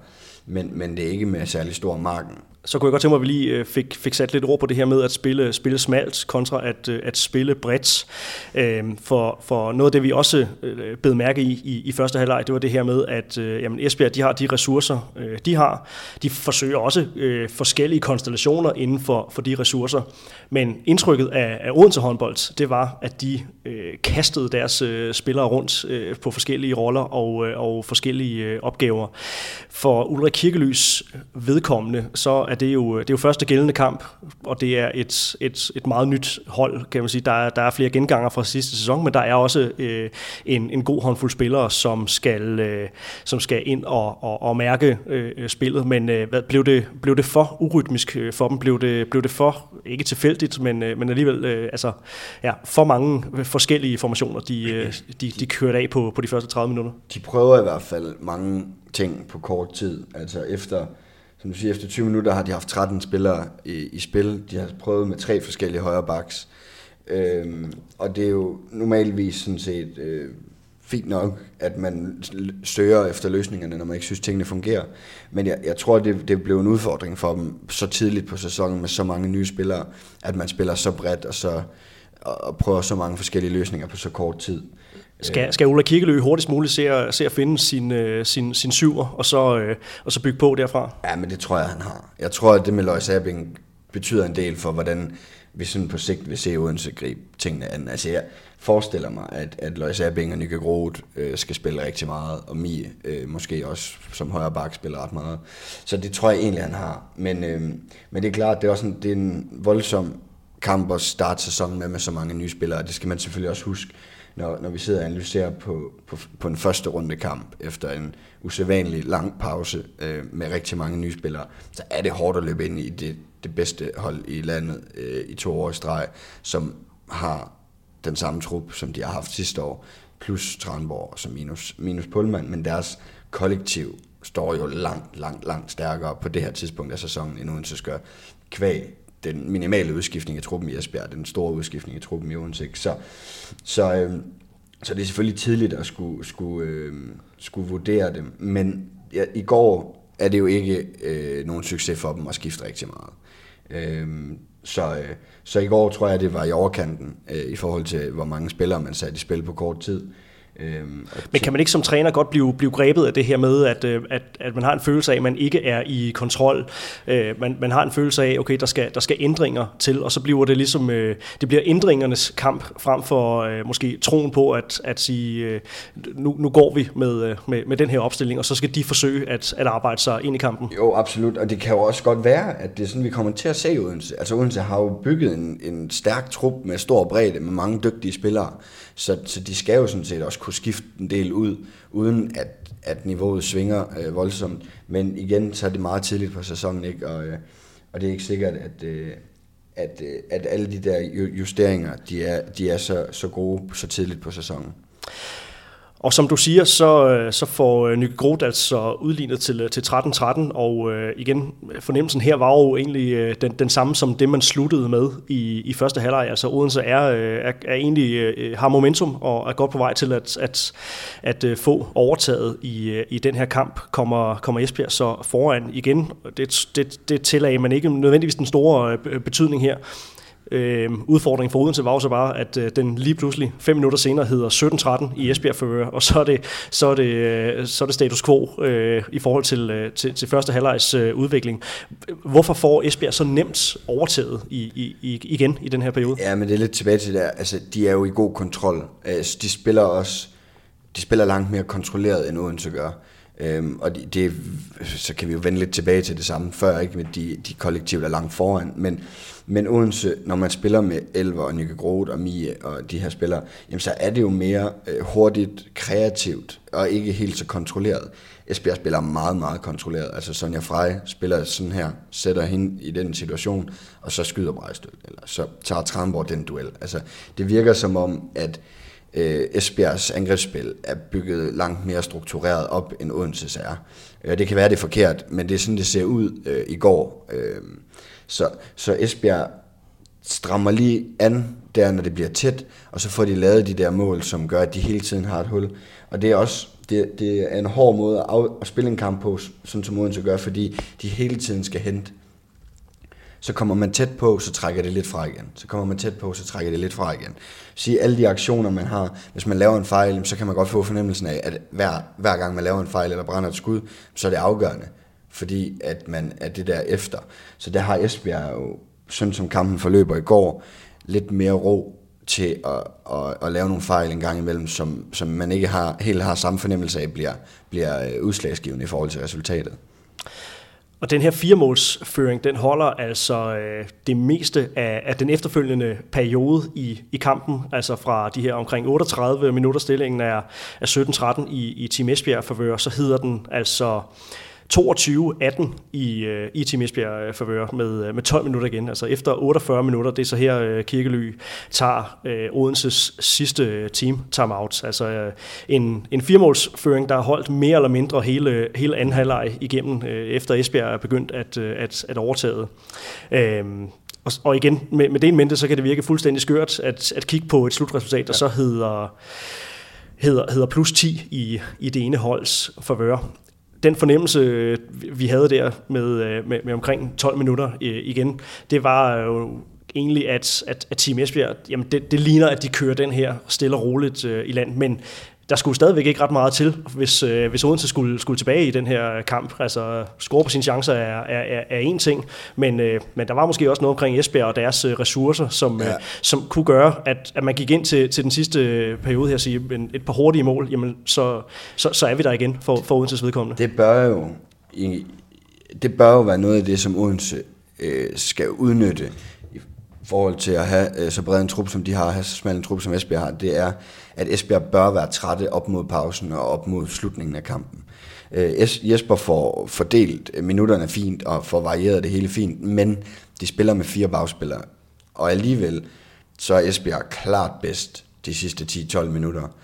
men, men det er ikke med særlig stor margen. Så kunne jeg godt tænke mig, at vi lige fik, fik sat lidt ord på det her med at spille, spille smalt kontra at, at spille bredt. For, for noget af det, vi også bed mærke i, i i første halvleg, det var det her med, at jamen Esbjerg, de har de ressourcer, de har. De forsøger også forskellige konstellationer inden for, for de ressourcer. Men indtrykket af, af Odense håndbold, det var, at de øh, kastede deres øh, spillere rundt øh, på forskellige roller og, øh, og forskellige øh, opgaver. For Ulla Kirkelys vedkommende, så er det jo, det er jo første gældende kamp, og det er et, et, et meget nyt hold, kan man sige. Der er, der er flere genganger fra sidste sæson, men der er også øh, en, en god håndfuld spillere, som skal, øh, som skal ind og, og, og mærke øh, spillet. Men øh, hvad, blev, det, blev det for urytmisk for dem? Blev det, blev det for, ikke tilfældigt, men, øh, men alligevel øh, altså, ja, for mange forskellige formationer, de, øh, de, de kørte af på, på de første tredive minutter? De prøver i hvert fald mange ting på kort tid. Altså efter... Som du siger, efter tyve minutter har de haft tretten spillere i, i spil. De har prøvet med tre forskellige højre backs. Øhm, og det er jo normalvis sådan set øh, fint nok, at man søger efter løsningerne, når man ikke synes, tingene fungerer. Men jeg, jeg tror, det, det blev en udfordring for dem så tidligt på sæsonen med så mange nye spillere, at man spiller så bredt og, så, og, og prøver så mange forskellige løsninger på så kort tid. Skal, skal Ulla Kirkelø hurtigst muligt se at, se at finde sin, sin, sin syver, og så, øh, og så bygge på derfra? Ja, men det tror jeg, han har. Jeg tror, at det med Lois Abing betyder en del for, hvordan vi sådan på sigt vil se Odense gribe tingene an. Altså, jeg forestiller mig, at, at Lois Abing og Nycke Groth øh, skal spille rigtig meget, og Mie øh, måske også som højre bak spiller ret meget. Så det tror jeg egentlig, han har. Men, øh, men det er klart, det er også en, det er en voldsom kamp at starte sæsonen med, med så mange nye spillere, og det skal man selvfølgelig også huske, Når, når vi sidder og analyserer på, på, på en første runde kamp efter en usædvanlig lang pause øh, med rigtig mange nye spillere, så er det hårdt at løbe ind i det, det bedste hold i landet øh, i to år i streg, som har den samme trup, som de har haft sidste år, plus Tranborg og så minus, minus Polman, men deres kollektiv står jo langt, langt, langt stærkere på det her tidspunkt af sæsonen, end Odense gør kvæg den minimale udskiftning af truppen i Esbjerg, den store udskiftning af truppen i Odense. Så, så, øh, så det er selvfølgelig tidligt at skulle, skulle, øh, skulle vurdere dem, men ja, i går er det jo ikke øh, nogen succes for dem at skifte rigtig meget. Øh, så, øh, så i går tror jeg, det var i overkanten øh, i forhold til, hvor mange spillere man satte i spil på kort tid. Øhm, men kan man ikke som træner godt blive, blive grebet af det her med, at, at, at man har en følelse af, at man ikke er i kontrol, øh, man, man har en følelse af, okay, der skal, der skal ændringer til, og så bliver det ligesom, øh, det bliver ændringernes kamp, frem for øh, måske troen på at, at sige, øh, nu, nu går vi med, øh, med, med den her opstilling, og så skal de forsøge at, at arbejde sig ind i kampen. Jo, absolut, og det kan jo også godt være, at det er sådan, vi kommer til at se Odense. Altså Odense har jo bygget en, en stærk trup med stor bredde, med mange dygtige spillere, så, så de skal jo sådan set også kunne skifte en del ud, uden at, at niveauet svinger øh, voldsomt. Men igen, så er det meget tidligt på sæsonen, ikke? Og, øh, og det er ikke sikkert, at, øh, at, øh, at alle de der justeringer, de er, de er så, så gode så tidligt på sæsonen. Og som du siger, så, så får Nycke Groth altså udlignet til, til tretten tretten, og øh, igen, fornemmelsen her var jo egentlig øh, den, den samme som det, man sluttede med i, i første halvleg. Altså Odense er, er, er egentlig, øh, har momentum og er godt på vej til at, at, at, at få overtaget i, i den her kamp. Kommer, kommer Esbjerg så foran igen? Det, det, det tillagde man ikke nødvendigvis den store betydning her. Øh, udfordringen for Odense var jo så bare, at øh, den lige pludselig fem minutter senere hedder sytten tretten i Esbjerg fører, og så er det, så er det, øh, så er det status quo øh, i forhold til, øh, til, til første halvlejs øh, udvikling. Hvorfor får Esbjerg så nemt overtaget i, i, i, igen i den her periode? Ja, men det er lidt tilbage til det der. Altså, de er jo i god kontrol. Altså, de spiller også de spiller langt mere kontrolleret, end Odense gør. Øhm, og det, det, så kan vi jo vende lidt tilbage til det samme før, ikke, med de, de kollektivt er langt foran, men, men Odense, når man spiller med Elver og Nycke Groth og Mie og de her spillere, jamen så er det jo mere øh, hurtigt, kreativt og ikke helt så kontrolleret. Esbjerg spiller meget, meget kontrolleret. Altså Sonja Frey spiller sådan her, sætter hende i den situation, og så skyder Breistøl, eller så tager Tranborg den duel. Altså det virker som om, at Esbjergs angrebsspil er bygget langt mere struktureret op, end Odenses er. Det kan være, det er forkert, men det er sådan, det ser ud øh, i går. Øh, så, så Esbjerg strammer lige an der, når det bliver tæt, og så får de lavet de der mål, som gør, at de hele tiden har et hul. Og det er også det, det er en hård måde at, af, at spille en kamp på, sådan som Odense gør, fordi de hele tiden skal hente. Så kommer man tæt på, så trækker det lidt fra igen. Så kommer man tæt på, så trækker det lidt fra igen. Så alle de aktioner, man har, hvis man laver en fejl, så kan man godt få fornemmelsen af, at hver, hver gang man laver en fejl eller brænder et skud, så er det afgørende, fordi at man er det der efter. Så der har Esbjerg jo, sådan som kampen forløber i går, lidt mere ro til at, at, at lave nogle fejl en gang imellem, som, som man ikke har, helt har samme fornemmelse af, bliver, bliver udslagsgivende i forhold til resultatet. Og den her firemålsføring, den holder altså øh, det meste af, af den efterfølgende periode i, i kampen, altså fra de her omkring otteogtredive minutter, stillingen er, er sytten tretten i, i Team Esbjerg favør, så hedder den altså toogtyve atten i, øh, i Team Esbjerg favør med, med tolv minutter igen, altså efter otteogfyrre minutter, det er så her øh, Kirkely tager øh, Odenses sidste team timeout, altså øh, en, en firmålsføring, der har holdt mere eller mindre hele, hele anden halvleg igennem, øh, efter Esbjerg er begyndt at, øh, at, at overtage. Øh, og, og igen, med, med det en mente, så kan det virke fuldstændig skørt at, at kigge på et slutresultat, der ja. så hedder, hedder, hedder plus ti i, i det ene holds favør. Den fornemmelse, vi havde der med, med, med omkring tolv minutter øh, igen, det var jo egentlig, at, at, at Team Esbjerg, jamen det, det ligner, at de kører den her stille og roligt øh, i land, men der skulle stadigvæk ikke ret meget til, hvis, øh, hvis Odense skulle, skulle tilbage i den her kamp. Altså, score på sine chancer er, er, er, er én ting, men, øh, men der var måske også noget omkring Esbjerg og deres øh, ressourcer, som, ja. øh, som kunne gøre, at, at man gik ind til, til den sidste periode her og sige, men et par hurtige mål, jamen, så, så, så er vi der igen for, for Odenses vedkommende. Det bør jo, det bør jo være noget af det, som Odense øh, skal udnytte i forhold til at have øh, så bred en trup, som de har, og have så smal en trup, som Esbjerg har, det er, at Esbjerg bør være trætte op mod pausen og op mod slutningen af kampen. Jesper får fordelt minutterne fint og får varieret det hele fint, men de spiller med fire bagspillere, og alligevel så er Esbjerg klart bedst de sidste ti tolv minutter.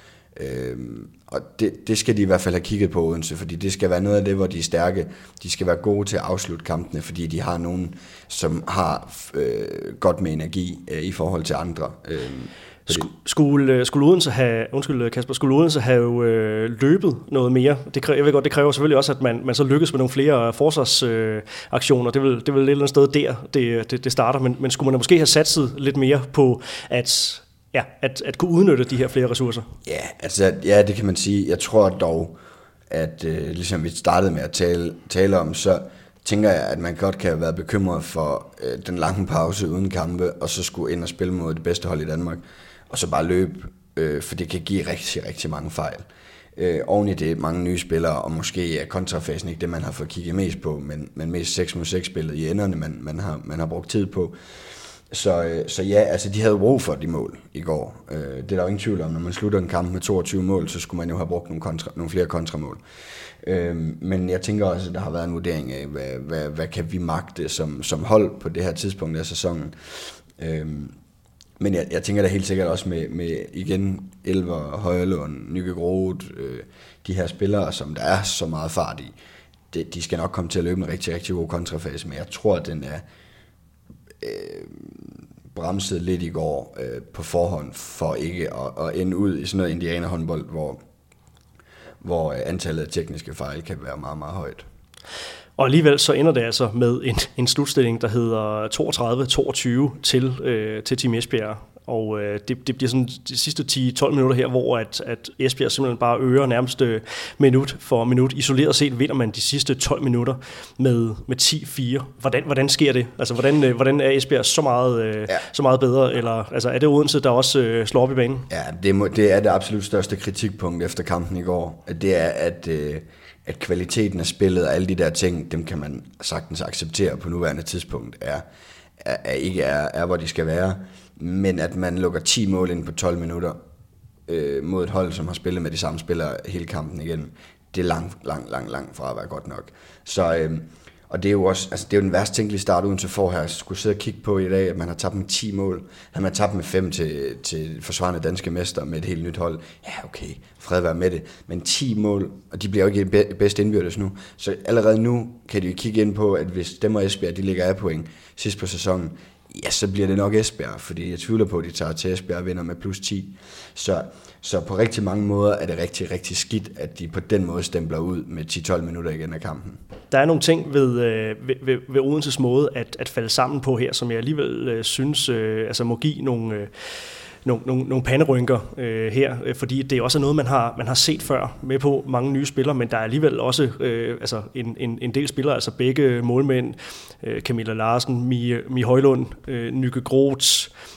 Og det, det skal de i hvert fald have kigget på, Odense, fordi det skal være noget af det, hvor de er stærke. De skal være gode til at afslutte kampene, fordi de har nogen, som har øh, godt med energi øh, i forhold til andre. Øh, Skulle, skulle Odense have, undskyld Kasper, skulle Odense have øh, løbet noget mere? Det kræver, jeg ved godt, det kræver selvfølgelig også, at man, man så lykkes med nogle flere forsvarsaktioner. Øh, det, vil, det vil et eller andet sted der, det, det, det starter. Men, men skulle man måske have satset lidt mere på at, ja, at, at kunne udnytte de her flere ressourcer? Ja, altså, ja, det kan man sige. Jeg tror dog, at øh, ligesom vi startede med at tale, tale om, så tænker jeg, at man godt kan have været bekymret for øh, den lange pause uden kampe, og så skulle ind og spille mod det bedste hold i Danmark. Og så bare løb, øh, for det kan give rigtig, rigtig mange fejl. Øh, oven i det, mange nye spillere, og måske er kontrafasen ikke det, man har fået kigget mest på, men, men mest seks mod seks-spillet i enderne, man, man, har, man har brugt tid på. Så, øh, så ja, altså de havde brug for de mål i går. Øh, det er der jo ingen tvivl om. Når man slutter en kamp med toogtyve mål, så skulle man jo have brugt nogle, kontra, nogle flere kontramål. Øh, men jeg tænker også, at der har været en vurdering af, hvad, hvad, hvad kan vi magte som, som hold på det her tidspunkt af sæsonen. Øh, Men jeg, jeg tænker da helt sikkert også med, med igen, Elver, Højlund, Nycke Groth, øh, de her spillere, som der er så meget fart i, det, de skal nok komme til at løbe en rigtig, rigtig god kontrafase, men jeg tror, at den er øh, bremset lidt i går øh, på forhånd, for ikke at, at ende ud i sådan noget indianer håndbold, hvor, hvor antallet af tekniske fejl kan være meget, meget højt. Og alligevel så ender det altså med en, en slutstilling, der hedder toogtredive toogtyve til, øh, til Team Esbjerg. Og øh, det, det bliver sådan de sidste ti tolv minutter her, hvor at, at Esbjerg simpelthen bare øger nærmest øh, minut for minut. Isoleret set vinder man de sidste tolv minutter med, med ti fire. Hvordan, hvordan sker det? Altså, hvordan, øh, hvordan er Esbjerg så meget, øh, ja. så meget bedre? Eller, altså, er det Odense, der også øh, slår op i banen? Ja, det, må, det er det absolut største kritikpunkt efter kampen i går. Det er, at... Øh, at kvaliteten af spillet og alle de der ting, dem kan man sagtens acceptere på nuværende tidspunkt, er, er, er ikke er, er, hvor de skal være. Men at man lukker ti mål ind på tolv minutter øh, mod et hold, som har spillet med de samme spillere hele kampen igen, det er langt, langt, langt, langt fra at være godt nok. Så, øh, og det er jo også, altså det er jo den værst tænkelige start uden til for her. Skulle sidde og kigge på i dag, at man har tabt med ti mål, at man har tabt med fem til, til forsvarende danske mester med et helt nyt hold. Ja, okay, fred være med det. Men ti mål, og de bliver jo ikke bedst indbyrdes nu. Så allerede nu kan de jo kigge ind på, at hvis dem og Esbjerg, de ligger af point sidst på sæsonen, ja, så bliver det nok Esbjerg, fordi jeg tvivler på, at de tager til Esbjerg og vinder med plus ti. Så, så på rigtig mange måder er det rigtig, rigtig skidt, at de på den måde stempler ud med ti til tolv minutter igen af kampen. Der er nogle ting ved, ved, ved, ved Odenses måde at, at falde sammen på her, som jeg alligevel synes altså må give nogle... Nogle, nogle, nogle panderynker øh, her, øh, fordi det også er noget, man har, man har set før med på mange nye spillere, men der er alligevel også øh, altså en, en, en del spillere, altså begge målmænd, øh, Camilla Larsen, Mie, Mie Højlund, øh, Nycke Groth,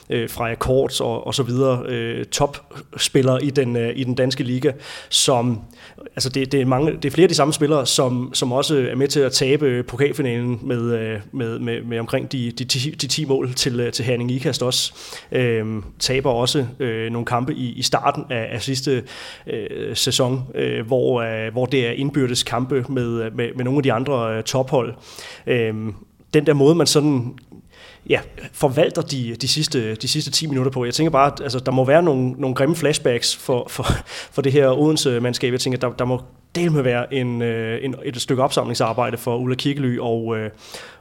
øh, Freja Korts og, og så videre, øh, topspillere i den, øh, i den danske liga, som, altså det, det, er mange, det er flere af de samme spillere, som, som også er med til at tabe pokalfinalen med, øh, med, med, med omkring de, de, ti, de ti mål til, til Herning Ikast også, øh, taber også øh, nogle kampe i, i starten af, af sidste øh, sæson, øh, hvor, øh, hvor det er indbyrdes kampe med, med, med nogle af de andre øh, tophold. Øh, den der måde, man sådan ja, forvalter de, de, sidste, de sidste ti minutter på. Jeg tænker bare, at altså, der må være nogle, nogle grimme flashbacks for, for, for det her Odense-mandskab. Jeg tænker, der, der må delme være en, en, et stykke opsamlingsarbejde for Ulla Kirkely og øh,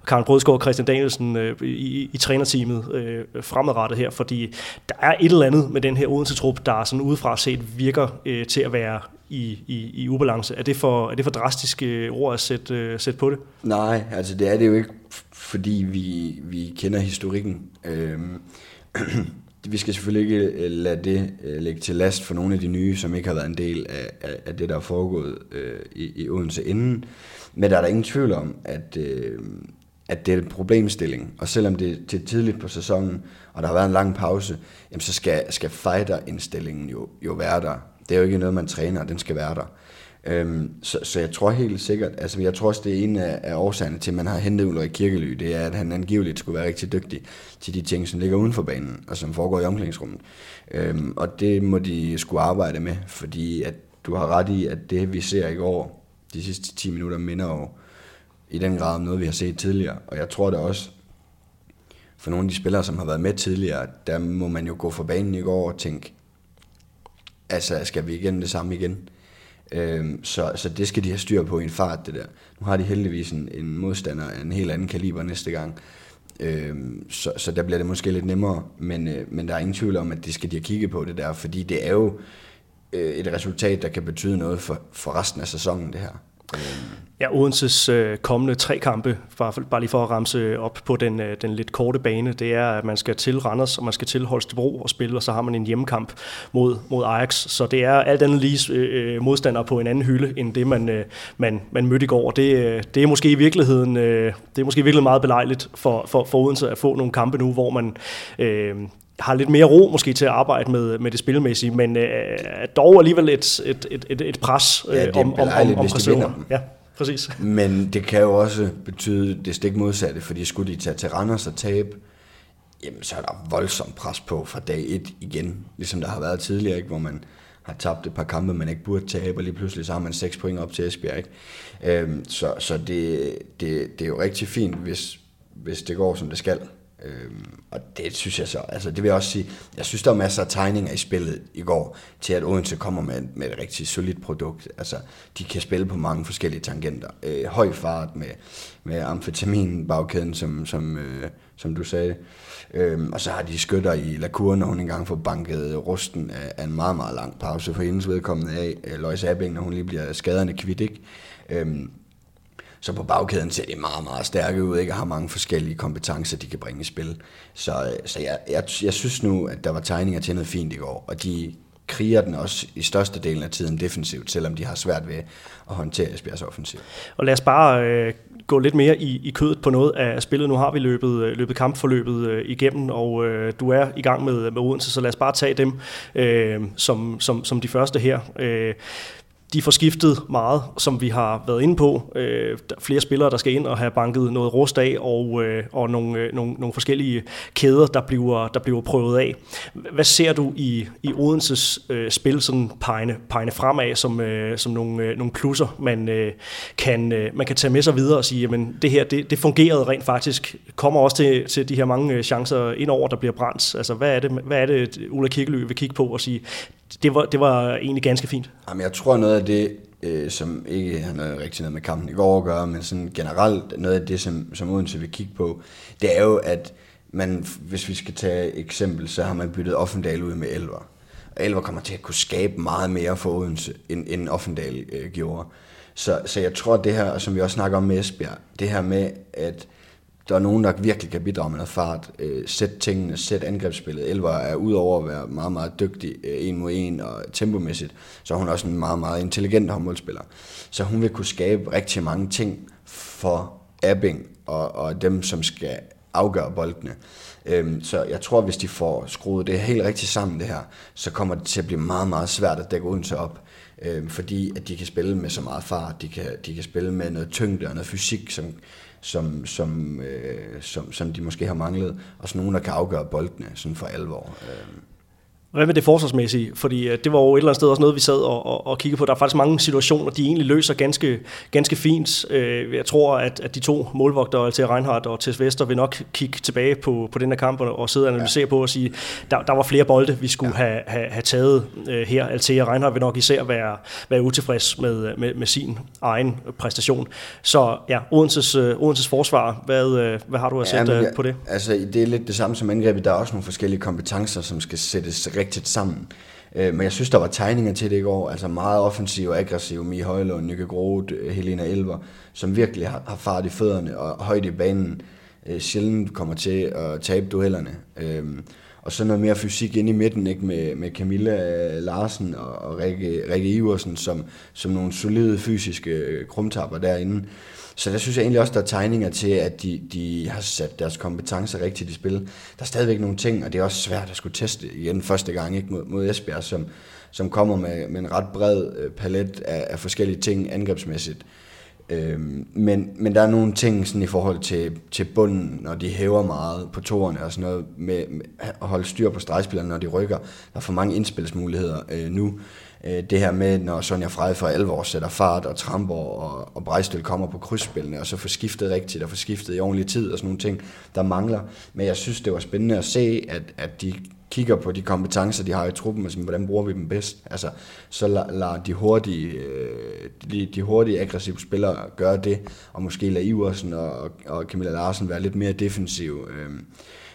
Karen Brødsgaard og Christian Danielsen øh, i, i trænerteamet øh, fremadrettet her, fordi der er et eller andet med den her Odense-trup, der sådan udefra set virker øh, til at være i, i, i ubalance. Er det for, er det for drastiske ord at sætte, øh, sætte på det? Nej, altså det er det jo ikke, fordi vi, vi kender historikken. Øh, vi skal selvfølgelig ikke lade det lægge til last for nogle af de nye, som ikke har været en del af, af det, der er foregået øh, i, i Odense inden. Men der er der ingen tvivl om, at, øh, at det er en problemstilling. Og selvom det er til tidligt på sæsonen, og der har været en lang pause, jamen så skal, skal fighter-indstillingen jo, jo være der. Det er jo ikke noget, man træner, den skal være der. Øhm, så, så jeg tror helt sikkert, altså jeg tror også, det er en af, af årsagerne til, at man har hentet Ulrik Kirkely, det er, at han angiveligt skulle være rigtig dygtig til de ting, som ligger uden for banen, og som foregår i omklædningsrummet. Øhm, og det må de skulle arbejde med, fordi at du har ret i, at det vi ser i går, de sidste ti minutter, minder jo i den grad om noget, vi har set tidligere. Og jeg tror da også, for nogle af de spillere, som har været med tidligere, der må man jo gå fra banen i går og tænke, altså skal vi igen det samme igen? Så, så det skal de have styr på i en fart, det der. Nu har de heldigvis en, en modstander af en helt anden kaliber næste gang, øhm, så, så der bliver det måske lidt nemmere, men, øh, men der er ingen tvivl om, at det skal de have kigget på det der, fordi det er jo øh, et resultat, der kan betyde noget for, for resten af sæsonen, det her. Ja, Odenses øh, kommende tre kampe, bare, bare lige for at ramse op på den, øh, den lidt korte bane, det er, at man skal til Randers, og man skal til Holstebro og spille, og så har man en hjemmekamp mod, mod Ajax. Så det er alt andet lige øh, modstandere på en anden hylde, end det, man, øh, man, man mødte i går. Det, øh, det er måske i virkeligheden øh, det er måske virkelig meget belejligt for, for, for Odense at få nogle kampe nu, hvor man... Øh, har lidt mere ro måske til at arbejde med, med det spilmæssige, men øh, dog alligevel et, et, et, et pres øh, ja, det er om, om, om, om præstationer. De ja, præcis. Men det kan jo også betyde det stik modsatte, fordi skulle de tage til Randers og tabe, jamen så er der voldsomt pres på fra dag et igen, ligesom der har været tidligere, ikke? Hvor man har tabt et par kampe, man ikke burde tabe, og lige pludselig så har man seks point op til Esbjerg. Ikke? Øhm, så så det, det, det er jo rigtig fint, hvis, hvis det går, som det skal. Øhm, og det synes jeg så, altså det vil jeg også sige, jeg synes der er masser af tegninger i spillet i går, til at Odense kommer med, med et rigtig solidt produkt, altså de kan spille på mange forskellige tangenter, øh, høj fart med, med amfetaminbagkæden, som, som, øh, som du sagde, øhm, og så har de skytter i lakuren, når hun engang får banket rusten af, af en meget, meget lang pause for hendes vedkommende af, øh, Lois Abing, når hun lige bliver skaderne kvidt, ikke? Øhm, Så på bagkæden ser de meget, meget stærke ud, ikke? Og har mange forskellige kompetencer, de kan bringe i spil. Så, så jeg, jeg, jeg synes nu, at der var tegninger til noget fint i går, og de kriger den også i størstedelen af tiden defensivt, selvom de har svært ved at håndtere Esbjergs offensiv. Og lad os bare øh, gå lidt mere i, i kødet på noget af spillet. Nu har vi løbet, løbet kampforløbet øh, igennem, og øh, du er i gang med, med Odense, så lad os bare tage dem øh, som, som, som de første her. Øh, de får skiftet meget, som vi har været inde på. Øh, der er flere spillere, der skal ind og have banket noget rust af, og, øh, og nogle, øh, nogle, nogle forskellige kæder, der bliver, der bliver prøvet af. Hvad ser du i, i Odenses øh, spil, sådan pegne, pegne fremad, som, øh, som nogle, øh, nogle plusser, man, øh, kan, øh, man kan tage med sig videre og sige, jamen det her, det, det fungerede rent faktisk, kommer også til, til de her mange chancer indover, der bliver brændt. Altså, hvad er det, hvad er det Ulla Kirkely vil kigge på og sige, det var, det var egentlig ganske fint? Jamen, jeg tror noget af det, øh, som ikke har noget rigtig noget med kampen i går at gøre, men sådan generelt noget af det, som, som Odense vil kigge på, det er jo, at man, hvis vi skal tage et eksempel, så har man byttet Offendal ud med Elver. Og Elver kommer til at kunne skabe meget mere for Odense, end, end Offendal øh, gjorde. Så, så jeg tror, det her, som vi også snakker om med Esbjerg, det her med, at der er nogen, der virkelig kan bidrage med noget fart, øh, sætte tingene, sætte angrebsspillet. Elver er udover at være meget, meget dygtig, øh, en mod en og tempomæssigt, så er hun også en meget, meget intelligent håndboldspiller. Så hun vil kunne skabe rigtig mange ting for Abing og, og dem, som skal afgøre boldene. Øhm, så jeg tror, hvis de får skruet det helt rigtigt sammen, det her, så kommer det til at blive meget, meget svært at dække Odense op. Øhm, fordi at de kan spille med så meget fart, de kan, de kan spille med noget tyngde og noget fysik, som Som, som, øh, som, som de måske har manglet, og sådan nogen, der kan afgøre boldene sådan for alvor. Øh. Hvad med det forsvarsmæssige? Fordi det var jo et eller andet sted også noget, vi sad og, og, og kiggede på. Der er faktisk mange situationer, de egentlig løser ganske, ganske fint. Jeg tror, at, at de to målvogtere, Althea Reinhardt og Tess Vester, vil nok kigge tilbage på, på den her kamp og sidde og analysere ja. på og sige, der, der var flere bolde, vi skulle ja. have, have, have taget her. Althea Reinhardt vil nok især være, være utilfreds med, med, med sin egen præstation. Så ja, Odenses, Odenses forsvar, hvad, hvad har du at sætte ja, på det? Altså, det er lidt det samme som angrebet. Der er også nogle forskellige kompetencer, som skal sættes rigtig tæt sammen. Men jeg synes, der var tegninger til det i går, altså meget offensiv og aggressiv. Mie Højlund, Nycke Groth, Helene Elver, som virkelig har fart i fødderne og højt i banen, sjældent kommer til at tabe duellerne. Og så noget mere fysik inde i midten, ikke, med, med Camilla Larsen og Rikke, Rikke Iversen som, som nogle solide fysiske krumtapper derinde. Så der synes jeg egentlig også, der er tegninger til, at de, de har sat deres kompetencer rigtigt i spil. Der er stadigvæk nogle ting, og det er også svært at skulle teste igen første gang, ikke, mod, mod Esbjerg, som, som kommer med, med en ret bred palet af, af forskellige ting angrebsmæssigt. Øhm, men, men der er nogle ting sådan i forhold til, til bunden, når de hæver meget på toerne og sådan noget, med, med at holde styr på stregspillerne, når de rykker. Der er for mange indspilsmuligheder øh, nu. Det her med, når Sonja Frey for alvor sætter fart, og Tranborg og, og Breistøl kommer på krydsspillene, og så får skiftet rigtigt, og får skiftet i ordentlig tid, og sådan nogle ting, der mangler. Men jeg synes, det var spændende at se, at, at de kigger på de kompetencer, de har i truppen, og sådan, hvordan bruger vi dem bedst. Altså, så lader de hurtige, de, de hurtige, aggressive spillere gøre det, og måske lader Iversen og, og Camilla Larsen være lidt mere defensive.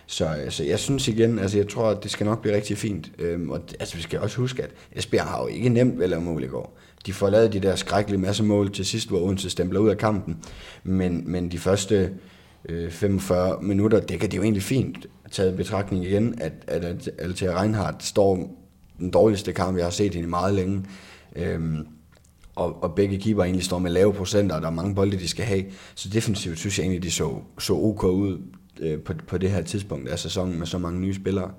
Så, så jeg synes igen, altså jeg tror, at det skal nok blive rigtig fint. Øhm, og altså vi skal også huske, at Esbjerg har jo ikke nemt at lave mål i går. De får lavet de der skrækkelige masse mål til sidst, hvor Odense stempler ud af kampen. Men, men de første øh, femogfyrre minutter, det kan det jo egentlig fint tage i betragtning igen, at, at, at Althea Reinhardt står den dårligste kamp, jeg har set hende meget længe. Øhm, Og, og begge keeper egentlig står med lave procenter, og der er mange bolde, de skal have. Så defensivt synes jeg egentlig, de så, så ok ud øh, på, på det her tidspunkt af sæsonen med så mange nye spillere.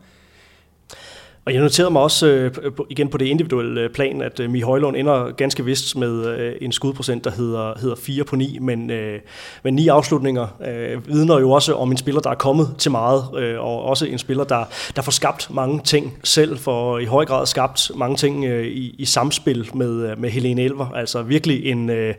Og jeg noterede mig også øh, igen på det individuelle plan, at øh, Mie Højlund ender ganske vist med øh, en skudprocent, der hedder, hedder fire på ni, men, øh, men ni afslutninger øh, vidner jo også om en spiller, der er kommet til meget, øh, og også en spiller, der, der får skabt mange ting selv, for i høj grad skabt mange ting øh, i, i samspil med, med Helene Elver. Altså virkelig en, øh,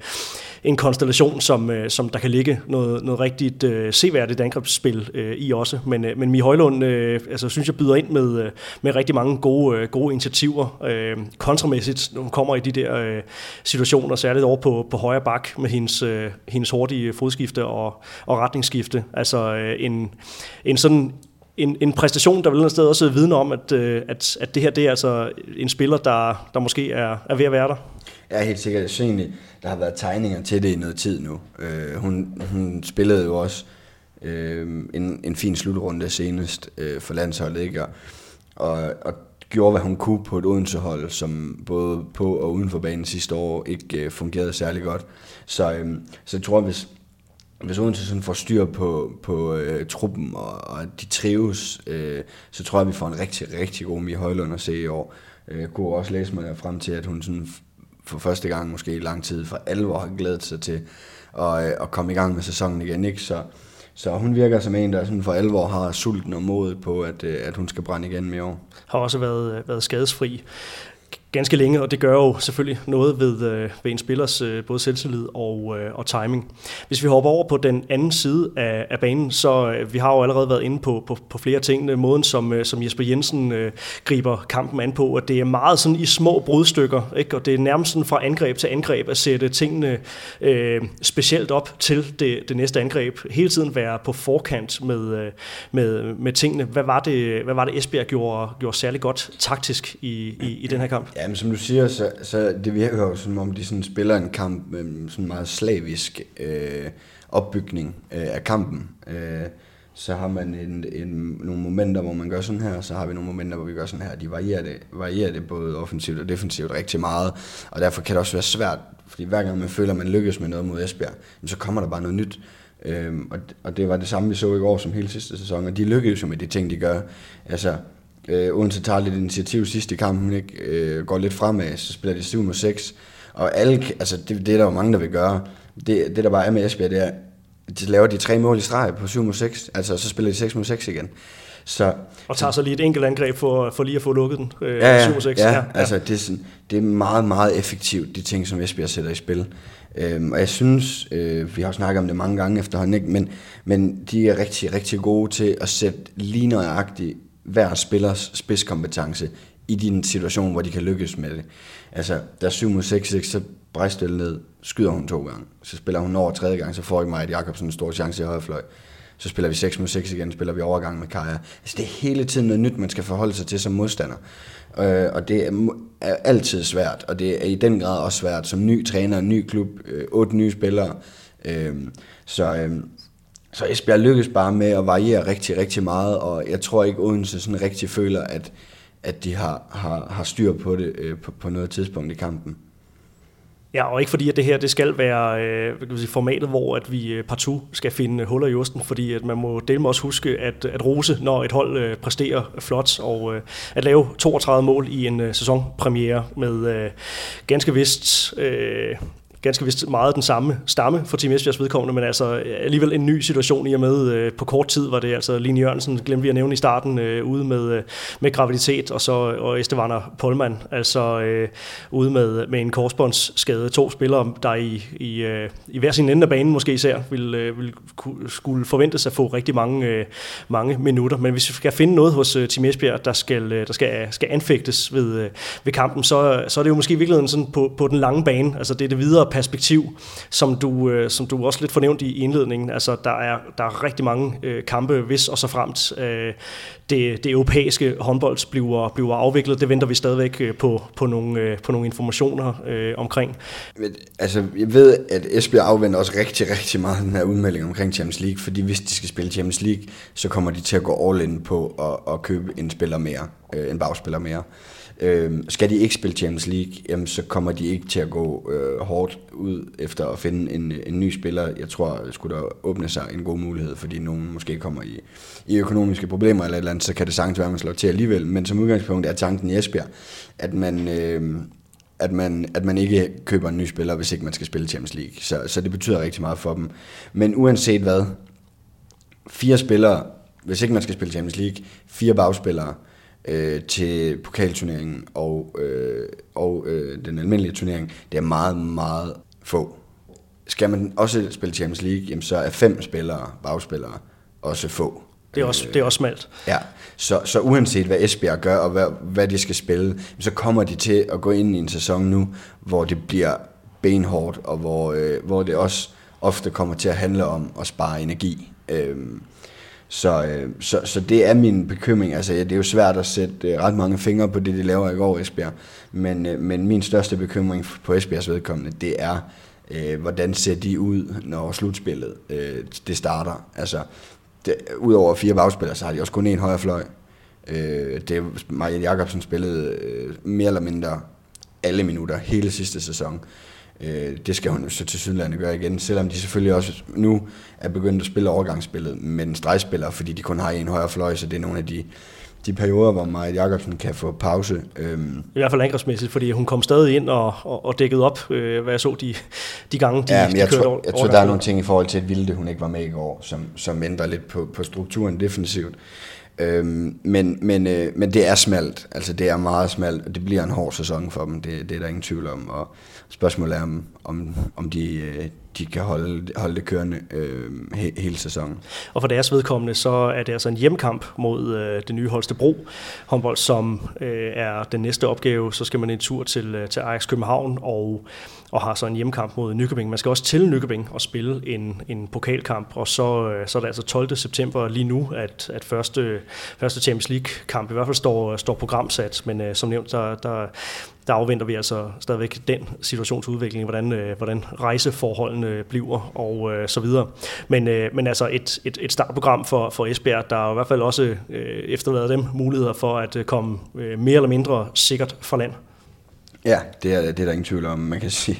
en konstellation, som, øh, som der kan ligge noget, noget rigtigt øh, seværdigt angrebsspil øh, i også. Men, øh, men Mie Højlund øh, altså, synes jeg byder ind med, øh, med rigtig mange gode, gode initiativer øh, kontramæssigt, når hun kommer i de der øh, situationer, særligt over på, på højre bak med hendes, øh, hendes hurtige fodskifte og, og retningsskifte. Altså øh, en, en sådan en, en præstation, der vil et sted også vidne om, at, øh, at, at det her, det er altså en spiller, der, der måske er, er ved at være der. Ja, helt sikkert. Jeg synes egentlig, der har været tegninger til det i noget tid nu. Øh, hun, hun spillede jo også øh, en, en fin slutrunde senest øh, for landsholdet, ikke? Og Og, og gjorde, hvad hun kunne på et Odense-hold, som både på og uden for banen sidste år ikke øh, fungerede særlig godt. Så, øh, så jeg tror, hvis, hvis Odense sådan får styr på, på øh, truppen, og, og de trives, øh, så tror jeg, vi får en rigtig, rigtig god Mie Højlund at se i år. Jeg øh, kunne også læse mig frem til, at hun sådan for første gang måske i lang tid for alvor har glædet sig til at, at komme i gang med sæsonen igen, ikke? Så, så hun virker som en, der sådan for alvor har sulten og modet på, at, at hun skal brænde igen med i år. Har også været, været skadesfri ganske længe, og det gør jo selvfølgelig noget ved, ved en spillers både selvtillid og, og timing. Hvis vi hopper over på den anden side af, af banen, så vi har jo allerede været inde på, på, på flere ting. Måden, som, som Jesper Jensen øh, griber kampen an på, og det er meget sådan i små brudstykker, ikke? Og det er nærmest sådan fra angreb til angreb at sætte tingene øh, specielt op til det, det næste angreb. Hele tiden være på forkant med, med, med tingene. Hvad var det, hvad var det Esbjerg gjorde, gjorde særlig godt taktisk i, i, i den her kamp? Jamen, som du siger, så, så det virker jo, som om de sådan spiller en kamp med sådan meget slavisk øh, opbygning øh, af kampen. Øh, så har man en, en, nogle momenter, hvor man gør sådan her, og så har vi nogle momenter, hvor vi gør sådan her. De varierer det, varierer det både offensivt og defensivt rigtig meget, og derfor kan det også være svært, fordi hver gang man føler, at man lykkes med noget mod Esbjerg, så kommer der bare noget nyt. Øh, og, og det var det samme, vi så i går som hele sidste sæson, og de lykkedes jo med de ting, de gør. Altså... Øh, Odense tager lidt initiativ sidst i kampen, ikke? Øh, går lidt fremad, så spiller de syv mod seks, og alle, altså det, det er der jo mange, der vil gøre. Det, det der bare er med Esbjerg, det er, de laver de tre mål i streg på syv mod seks, altså så spiller de seks mod seks igen. Så, og tager så lige et enkelt angreb for, for lige at få lukket den, øh, ja, ja, syv mod seks. Ja, ja, altså det er, sådan, det er meget, meget effektivt, de ting, som Esbjerg sætter i spil. Øhm, og jeg synes, øh, vi har snakket om det mange gange efterhånden, ikke? Men, men de er rigtig, rigtig gode til at sætte lige nøjagtigt hver spillers spidskompetence i din situation, hvor de kan lykkes med det. Altså, der er syv mod seks, så Breistøl ned, skyder hun to gange. Så spiller hun over tredje gang, så får ikke Maja Jakobsen en stor chance i højrefløj. Så spiller vi seks mod seks igen, spiller vi overgang med Kaja. Altså, det er hele tiden noget nyt, man skal forholde sig til som modstander. Og det er altid svært, og det er i den grad også svært som ny træner, en ny klub, otte nye spillere. Så... Så Esbjerg lykkes bare med at variere rigtig, rigtig meget, og jeg tror ikke Odense sådan rigtig føler, at, at de har, har, har styr på det øh, på, på noget tidspunkt i kampen. Ja, og ikke fordi, at det her det skal være øh, kan man sige, formatet, hvor at vi øh, partout skal finde huller i osten, fordi at man må dele med også huske at, at rose, når et hold øh, præsterer flot, og øh, at lave toogtredive mål i en øh, sæsonpremiere med øh, ganske vist... Øh, ganske vist meget den samme stamme for Team Esbjergs vedkommende, men altså alligevel en ny situation i og med øh, på kort tid, var det altså Line Jørgensen, glemte vi at nævne i starten, øh, ude med, øh, med graviditet, og så og Estavana Polman, altså øh, ude med, med en korsbåndsskade. To spillere, der i, i, øh, i hver sin ende af banen måske især, vil, øh, vil skulle forventes at få rigtig mange, øh, mange minutter. Men hvis vi skal finde noget hos øh, Team Esbjerg, der skal, øh, der skal, skal anfægtes ved, øh, ved kampen, så, så er det jo måske i virkeligheden sådan på, på den lange bane, altså det er det videre perspektiv, som du, øh, som du også lidt fornævnte i indledningen. Altså, der er, der er rigtig mange øh, kampe, hvis og så fremt øh, det, det europæiske håndbold bliver, bliver afviklet. Det venter vi stadigvæk på, på, nogle, øh, på nogle informationer øh, omkring. Altså, jeg ved, at Esbjerg afventer også rigtig, rigtig meget den her udmelding omkring Champions League, fordi hvis de skal spille Champions League, så kommer de til at gå all in på at, at købe en spiller mere, øh, en bagspiller mere. Øhm, skal de ikke spille Champions League, jamen, så kommer de ikke til at gå øh, hårdt ud efter at finde en, en ny spiller. Jeg tror, skulle der åbne sig en god mulighed, fordi nogen måske kommer i, i økonomiske problemer eller et eller andet, så kan det sagtens være, at man slår til alligevel. Men som udgangspunkt er tanken i Esbjerg, at man, øh, at, man, at man ikke køber en ny spiller, hvis ikke man skal spille Champions League. Så, så det betyder rigtig meget for dem. Men uanset hvad, fire spillere, hvis ikke man skal spille Champions League, fire bagspillere, til pokalturneringen og, øh, og øh, den almindelige turnering, det er meget, meget få. Skal man også spille Champions League, jamen så er fem spillere, bagspillere, også få. Det er også, øh, det er også smalt. Ja, så, så uanset hvad Esbjerg gør og hvad, hvad de skal spille, så kommer de til at gå ind i en sæson nu, hvor det bliver benhårdt, og hvor, øh, hvor det også ofte kommer til at handle om at spare energi. Øh, Så, øh, så, så det er min bekymring. Altså, ja, det er jo svært at sætte øh, ret mange fingre på det, de laver i går, Esbjerg. Men, øh, men min største bekymring på Esbjergs vedkommende, det er, øh, hvordan ser de ud, når slutspillet øh, det starter. Altså, det, udover fire bagspillere, så har de også kun en højrefløj. Øh, det er Maja Jakobsen spillede øh, mere eller mindre alle minutter hele sidste sæson. Det skal hun så til Sydlandet gøre igen, selvom de selvfølgelig også nu er begyndt at spille overgangsspillet med en stregspiller, fordi de kun har en højre fløj, så det er nogle af de, de perioder, hvor Maja Jakobsen kan få pause. Øhm. I hvert fald angrebsmæssigt, fordi hun kom stadig ind og, og, og dækkede op, øh, hvad jeg så de, de gange, de, ja, de jeg kørte tror, over. Jeg tror, der er nogle ting i forhold til, at Vilde, hun ikke var med i går, som, som ændrer lidt på, på strukturen defensivt. Øhm, men, men, øh, men det er smalt, altså det er meget smalt, og det bliver en hård sæson for dem, det, det er der ingen tvivl om. Og spørgsmålet er, om, om de... Øh, de kan holde, holde det kørende øh, he, hele sæsonen. Og for deres vedkommende, så er det altså en hjemkamp mod øh, det nye Holstebro håndbold, som øh, er den næste opgave. Så skal man en tur til, øh, til Ajax København og, og har så en hjemkamp mod Nykøbing. Man skal også til Nykøbing og spille en, en pokalkamp, og så, øh, så er det altså tolvte september lige nu, at, at første, første Champions League-kamp i hvert fald står, står programsat, men øh, som nævnt, der, der Der afventer vi altså stadigvæk den situationsudvikling, hvordan, øh, hvordan rejseforholdene bliver og øh, så videre. Men, øh, men altså et, et, et startprogram for, for Esbjerg, der i hvert fald også øh, efterlader dem muligheder for at øh, komme øh, mere eller mindre sikkert fra land. Ja, det er, det er der ingen tvivl om. Man kan sige,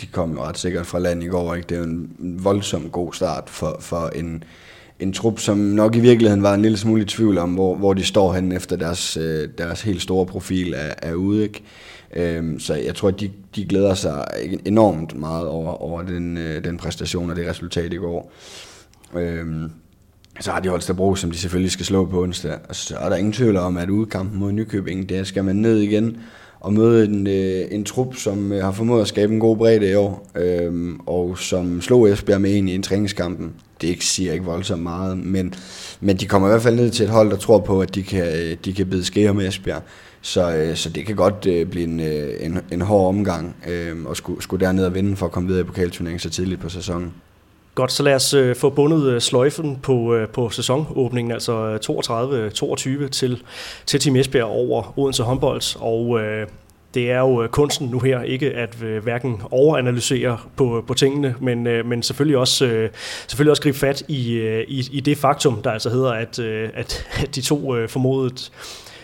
de kom jo ret sikkert fra land i går. Ikke? Det er jo en voldsom god start for, for en... En trup, som nok i virkeligheden var en lille smule i tvivl om, hvor, hvor de står hen efter deres, deres helt store profil er, er ude. Ikke? Øhm, så jeg tror, at de, de glæder sig enormt meget over, over den, den præstation og det resultat i går. Øhm, så har de Holstebro, som de selvfølgelig skal slå på onsdag. Og så er der ingen tvivl om, at udkampen mod Nykøbing, der skal man ned igen og møde en, en trup, som har formået at skabe en god bredde i år, øhm, og som slog Esbjerg med en i en træningskampen. Det siger ikke voldsomt meget, men, men de kommer i hvert fald ned til et hold, der tror på, at de kan, de kan bide skære med Esbjerg. Så, så det kan godt blive en, en, en hård omgang øhm, og skulle, skulle derned og vinde for at komme videre i pokalturneringen så tidligt på sæsonen. Godt, så lad os øh, få bundet øh, sløjfen på, øh, på sæsonåbningen, altså toogtredive toogtyve til, til Team Esbjerg over Odense håndbold, og øh, det er jo kunsten nu her, ikke at øh, hverken overanalysere på, på tingene, men, øh, men selvfølgelig, også, øh, selvfølgelig også gribe fat i, øh, i, i det faktum, der altså hedder, at, øh, at, at de to øh, formodet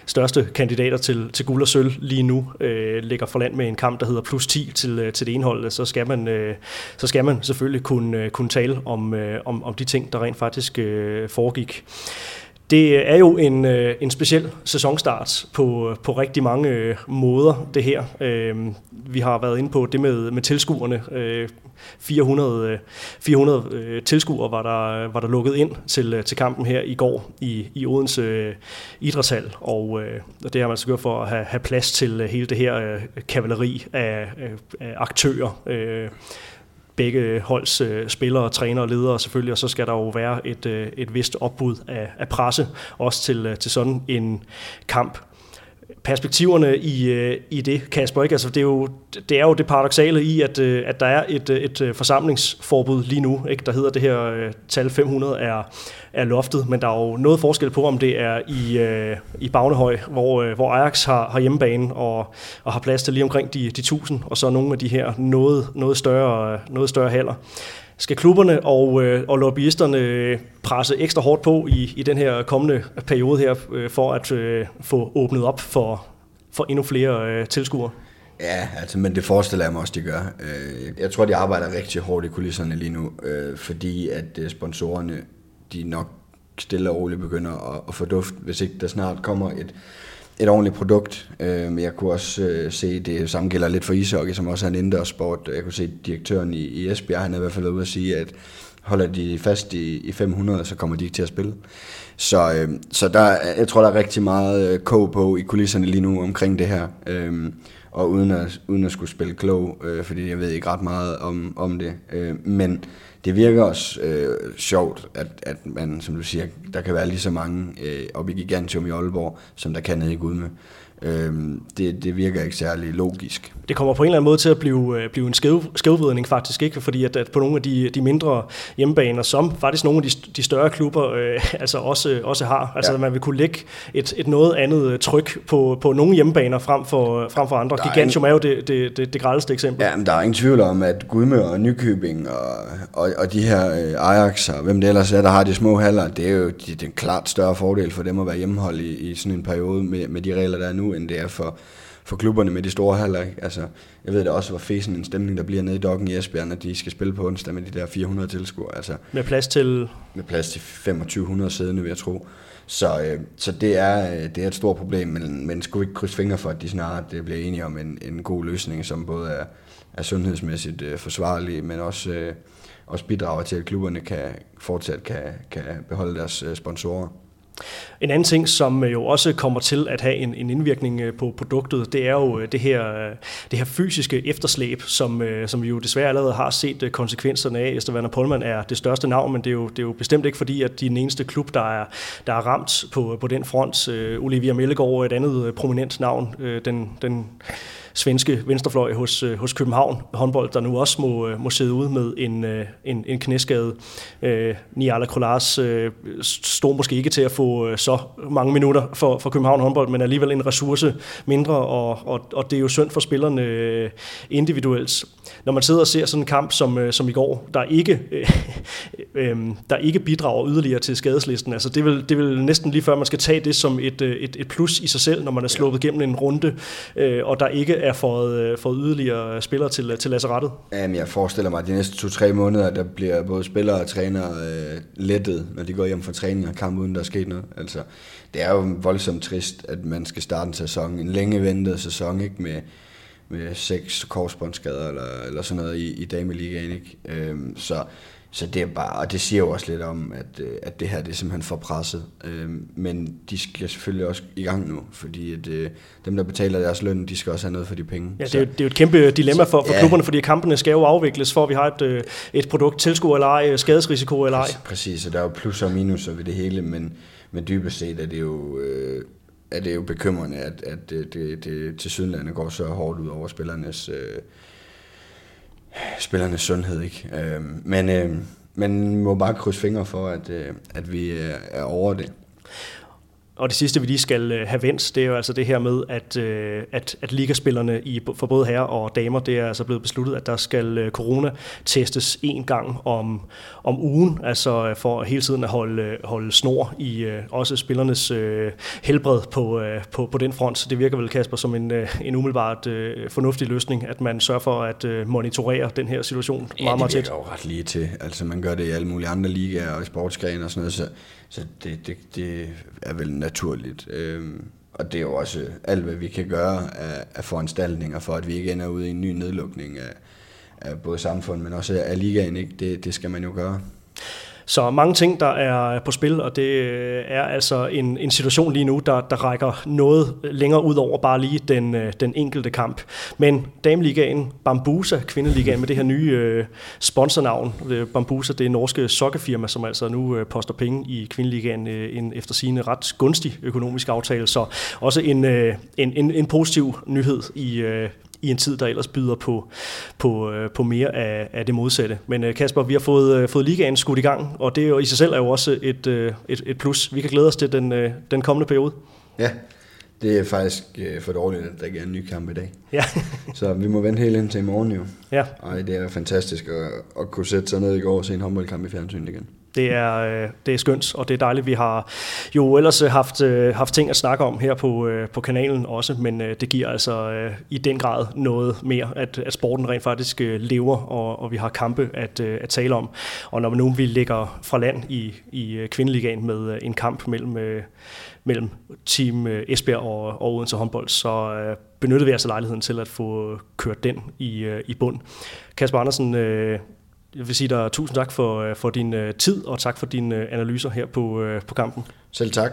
største kandidater til, til guld og sølv lige nu øh, ligger for land med en kamp, der hedder plus ti til, til det ene hold, så skal man, øh, så skal man selvfølgelig kunne, kunne tale om, øh, om, om de ting, der rent faktisk øh, foregik. Det er jo en, øh, en speciel sæsonstart på, på rigtig mange øh, måder, det her. Øh, vi har været inde på det med, med tilskuerne. Øh, fire hundrede øh, tilskuere var der, var der lukket ind til, til kampen her i går i, i Odense øh, Idrætshal, og, øh, og det har man altså gjort for at have, have plads til øh, hele det her øh, kavaleri af, øh, af aktører, øh, begge holds spillere, trænere, ledere selvfølgelig, og så skal der jo være et, et vist opbud af, af presse, også til, til sådan en kamp. Perspektiverne i, i det, Kasper, ikke? Altså, det, er jo, det er jo det paradoksale i, at, at der er et, et forsamlingsforbud lige nu, ikke? Der hedder det her uh, tal fem hundrede er, er loftet, men der er jo noget forskel på, om det er i, uh, i Bagnehøj, hvor, uh, hvor Ajax har, har hjemmebane og, og har plads til lige omkring de, de tusind, og så nogle af de her noget, noget, større, noget større haller. Skal klubberne og, øh, og lobbyisterne presse ekstra hårdt på i, i den her kommende periode her, øh, for at øh, få åbnet op for, for endnu flere øh, tilskuere? Ja, altså, men det forestiller jeg mig også, de gør. Jeg tror, de arbejder rigtig hårdt i kulisserne lige nu, øh, fordi at sponsorerne, de nok stille og roligt begynder at, at få duft, hvis ikke der snart kommer et... et ordentligt produkt. Jeg kunne også se, det samme gælder lidt for ishockey, som også er en indendørssport. Jeg kunne se direktøren i Esbjerg, han er i hvert fald ude at sige, at holder de fast i fem hundrede, så kommer de ikke til at spille. Så, så der, jeg tror, der er rigtig meget kog på i kulisserne lige nu omkring det her, og uden at, uden at skulle spille klog, fordi jeg ved ikke ret meget om, om det. Men det virker også øh, sjovt, at, at man, som du siger, der kan være lige så mange øh, oppe i Gigantium i Aalborg, som der kan nede i Gudme. Øhm, det, det virker ikke særlig logisk. Det kommer på en eller anden måde til at blive, øh, blive en skæv, skævvidning faktisk, ikke? Fordi at, at på nogle af de, de mindre hjemmebaner, som faktisk nogle af de, de større klubber øh, altså også, også har, altså ja. Man vil kunne lægge et, et noget andet tryk på, på nogle hjemmebaner frem for, frem for andre. Der Gigantium er, en... er jo det, det, det, det græleste eksempel. Ja, men der er ingen tvivl om, at Gudme og Nykøbing og, og, og de her øh, Ajax og hvem det ellers er, der har de små haller, det er jo de, den klart større fordel for dem at være hjemmehold i, i sådan en periode med, med de regler, der er nu, end det er for, for klubberne med de store haller. Altså, jeg ved da også, hvor fesen en stemning, der bliver nede i Dokken i Esbjerg, når de skal spille på onsdag med de der fire hundrede tilskuere. Altså, med plads til? Med plads til to tusind fem hundrede siddende, vil jeg tro. Så, øh, så det, er, det er et stort problem, men, men skulle vi ikke krydse fingre for, at de snart bliver enige om en, en god løsning, som både er, er sundhedsmæssigt øh, forsvarlig, men også... Øh, også bidrager til, at klubberne kan, fortsat kan, kan beholde deres sponsorer. En anden ting, som jo også kommer til at have en, en indvirkning på produktet, det er jo det her, det her fysiske efterslæb, som, som vi jo desværre allerede har set konsekvenserne af. Estavana Polman er det største navn, men det er jo, det er jo bestemt ikke fordi, at de er den eneste klub, der er, der er ramt på, på den front. Olivia Mellegaard er et andet prominent navn, den... den svenske venstrefløj hos, hos København håndbold, der nu også må, må sidde ude med en, en, en knæskade. Øh, Niala Kolars øh, står måske ikke til at få så mange minutter for, for København håndbold, men alligevel en ressource mindre, og, og, og det er jo synd for spillerne øh, individuelt. Når man sidder og ser sådan en kamp som, øh, som i går, der ikke, øh, øh, der ikke bidrager yderligere til skadeslisten, altså det vil, det vil næsten lige før, man skal tage det som et, et, et plus i sig selv, når man er sluppet gennem en runde, øh, og der ikke er fået, fået yderligere spillere til, til lazarettet? Jamen, jeg forestiller mig, at de næste to-tre måneder, der bliver både spillere og trænere øh, lettet, når de går hjem fra træning og kamp, uden der er sket noget. Altså, det er jo voldsomt trist, at man skal starte en sæson, en længe ventet sæson, ikke? Med, med seks korsbåndsskader eller, eller sådan noget i, i dameligaen, ikke? Øhm, så, så det er bare, og det siger jo også lidt om, at, at det her, det er simpelthen for presset. Øhm, men de skal selvfølgelig også i gang nu, fordi at, øh, dem, der betaler deres løn, de skal også have noget for de penge. Ja, det er jo, det er jo et kæmpe dilemma for, for ja. klubberne, fordi kampene skal jo afvikles, for at vi har et, et produkt, tilskuer eller ej, skadesrisiko eller ej. Præcis, og der er jo plusser og minuser ved det hele, men, men dybest set er det jo... Øh, er det jo bekymrende, at, at det, det, det tilsyneladende går så hårdt ud over spillernes, øh, spillernes sundhed, ikke? Øh, men øh, man må bare krydse fingre for, at, øh, at vi er over det. Og det sidste, vi lige skal have vendt, det er jo altså det her med, at, at, at ligaspillerne i, for både herrer og damer, det er altså blevet besluttet, at der skal corona-testes en gang om, om ugen, altså for hele tiden at holde, holde snor i også spillernes helbred på, på, på den front. Så det virker vel, Kasper, som en, en umiddelbart fornuftig løsning, at man sørger for at monitorere den her situation ja, meget, meget tæt. Det virker jo ret lige til. Altså man gør det i alle mulige andre ligaer og i sportsgrene og sådan noget, så Så det, det, det er vel naturligt. Øhm, og det er jo også alt, hvad vi kan gøre af, af foranstaltninger for, at vi ikke ender ude i en ny nedlukning af, af både samfundet, men også af ligaen. Ikke? Det, det skal man jo gøre. Så mange ting, der er på spil, og det er altså en, en situation lige nu, der, der rækker noget længere ud over bare lige den, den enkelte kamp. Men dameligaen, Bambusa, kvindeligaen med det her nye sponsornavn. Bambusa, det er norske sokkefirma, som altså nu poster penge i kvindeligaen, en eftersigende ret gunstig økonomisk aftale. Så også en, en, en, en positiv nyhed i i en tid, der ellers byder på, på, på mere af, af det modsatte. Men Kasper, vi har fået, fået ligaen skudt i gang, og det er jo i sig selv er jo også et, et, et plus. Vi kan glæde os til den, den kommende periode. Ja, det er faktisk for dårligt, at der ikke er en ny kamp i dag. Ja. Så vi må vente helt indtil i morgen jo. Ja. Og det er fantastisk at, at kunne sætte sig ned i går og se en håndboldkamp i fjernsynet igen. Det er, det er skønt, og det er dejligt. Vi har jo ellers haft, haft ting at snakke om her på, på kanalen også, men det giver altså i den grad noget mere, at, at sporten rent faktisk lever, og, og vi har kampe at, at tale om. Og når nu vi ligger fra land i, i kvindeligaen med en kamp mellem, mellem Team Esbjerg og, og Odense håndbold, så benyttede vi altså lejligheden til at få kørt den i, i bund. Kasper Andersen, jeg vil sige dig tusind tak for, for din tid, og tak for dine analyser her på, på kampen. Selv tak.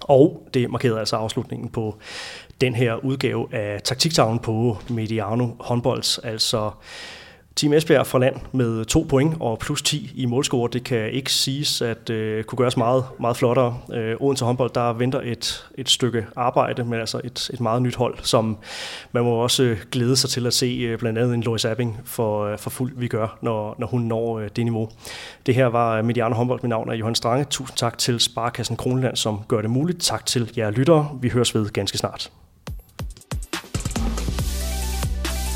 Og det markerede altså afslutningen på den her udgave af Taktiktavlen på Mediano Håndbolds, altså Team Esbjerg fra land med to point og plus ti i målscore. Det kan ikke siges at øh, kunne gøres meget, meget flottere. Øh, Odense håndbold, der venter et, et stykke arbejde, men altså et, et meget nyt hold, som man må også glæde sig til at se, blandt andet en Lois Abing for, for fuld, vi gør, når, når hun når øh, det niveau. Det her var Mediano Håndbold. Mit navn er Johan Stange. Tusind tak til Sparekassen Kronjylland, som gør det muligt. Tak til jer lyttere. Vi høres ved ganske snart.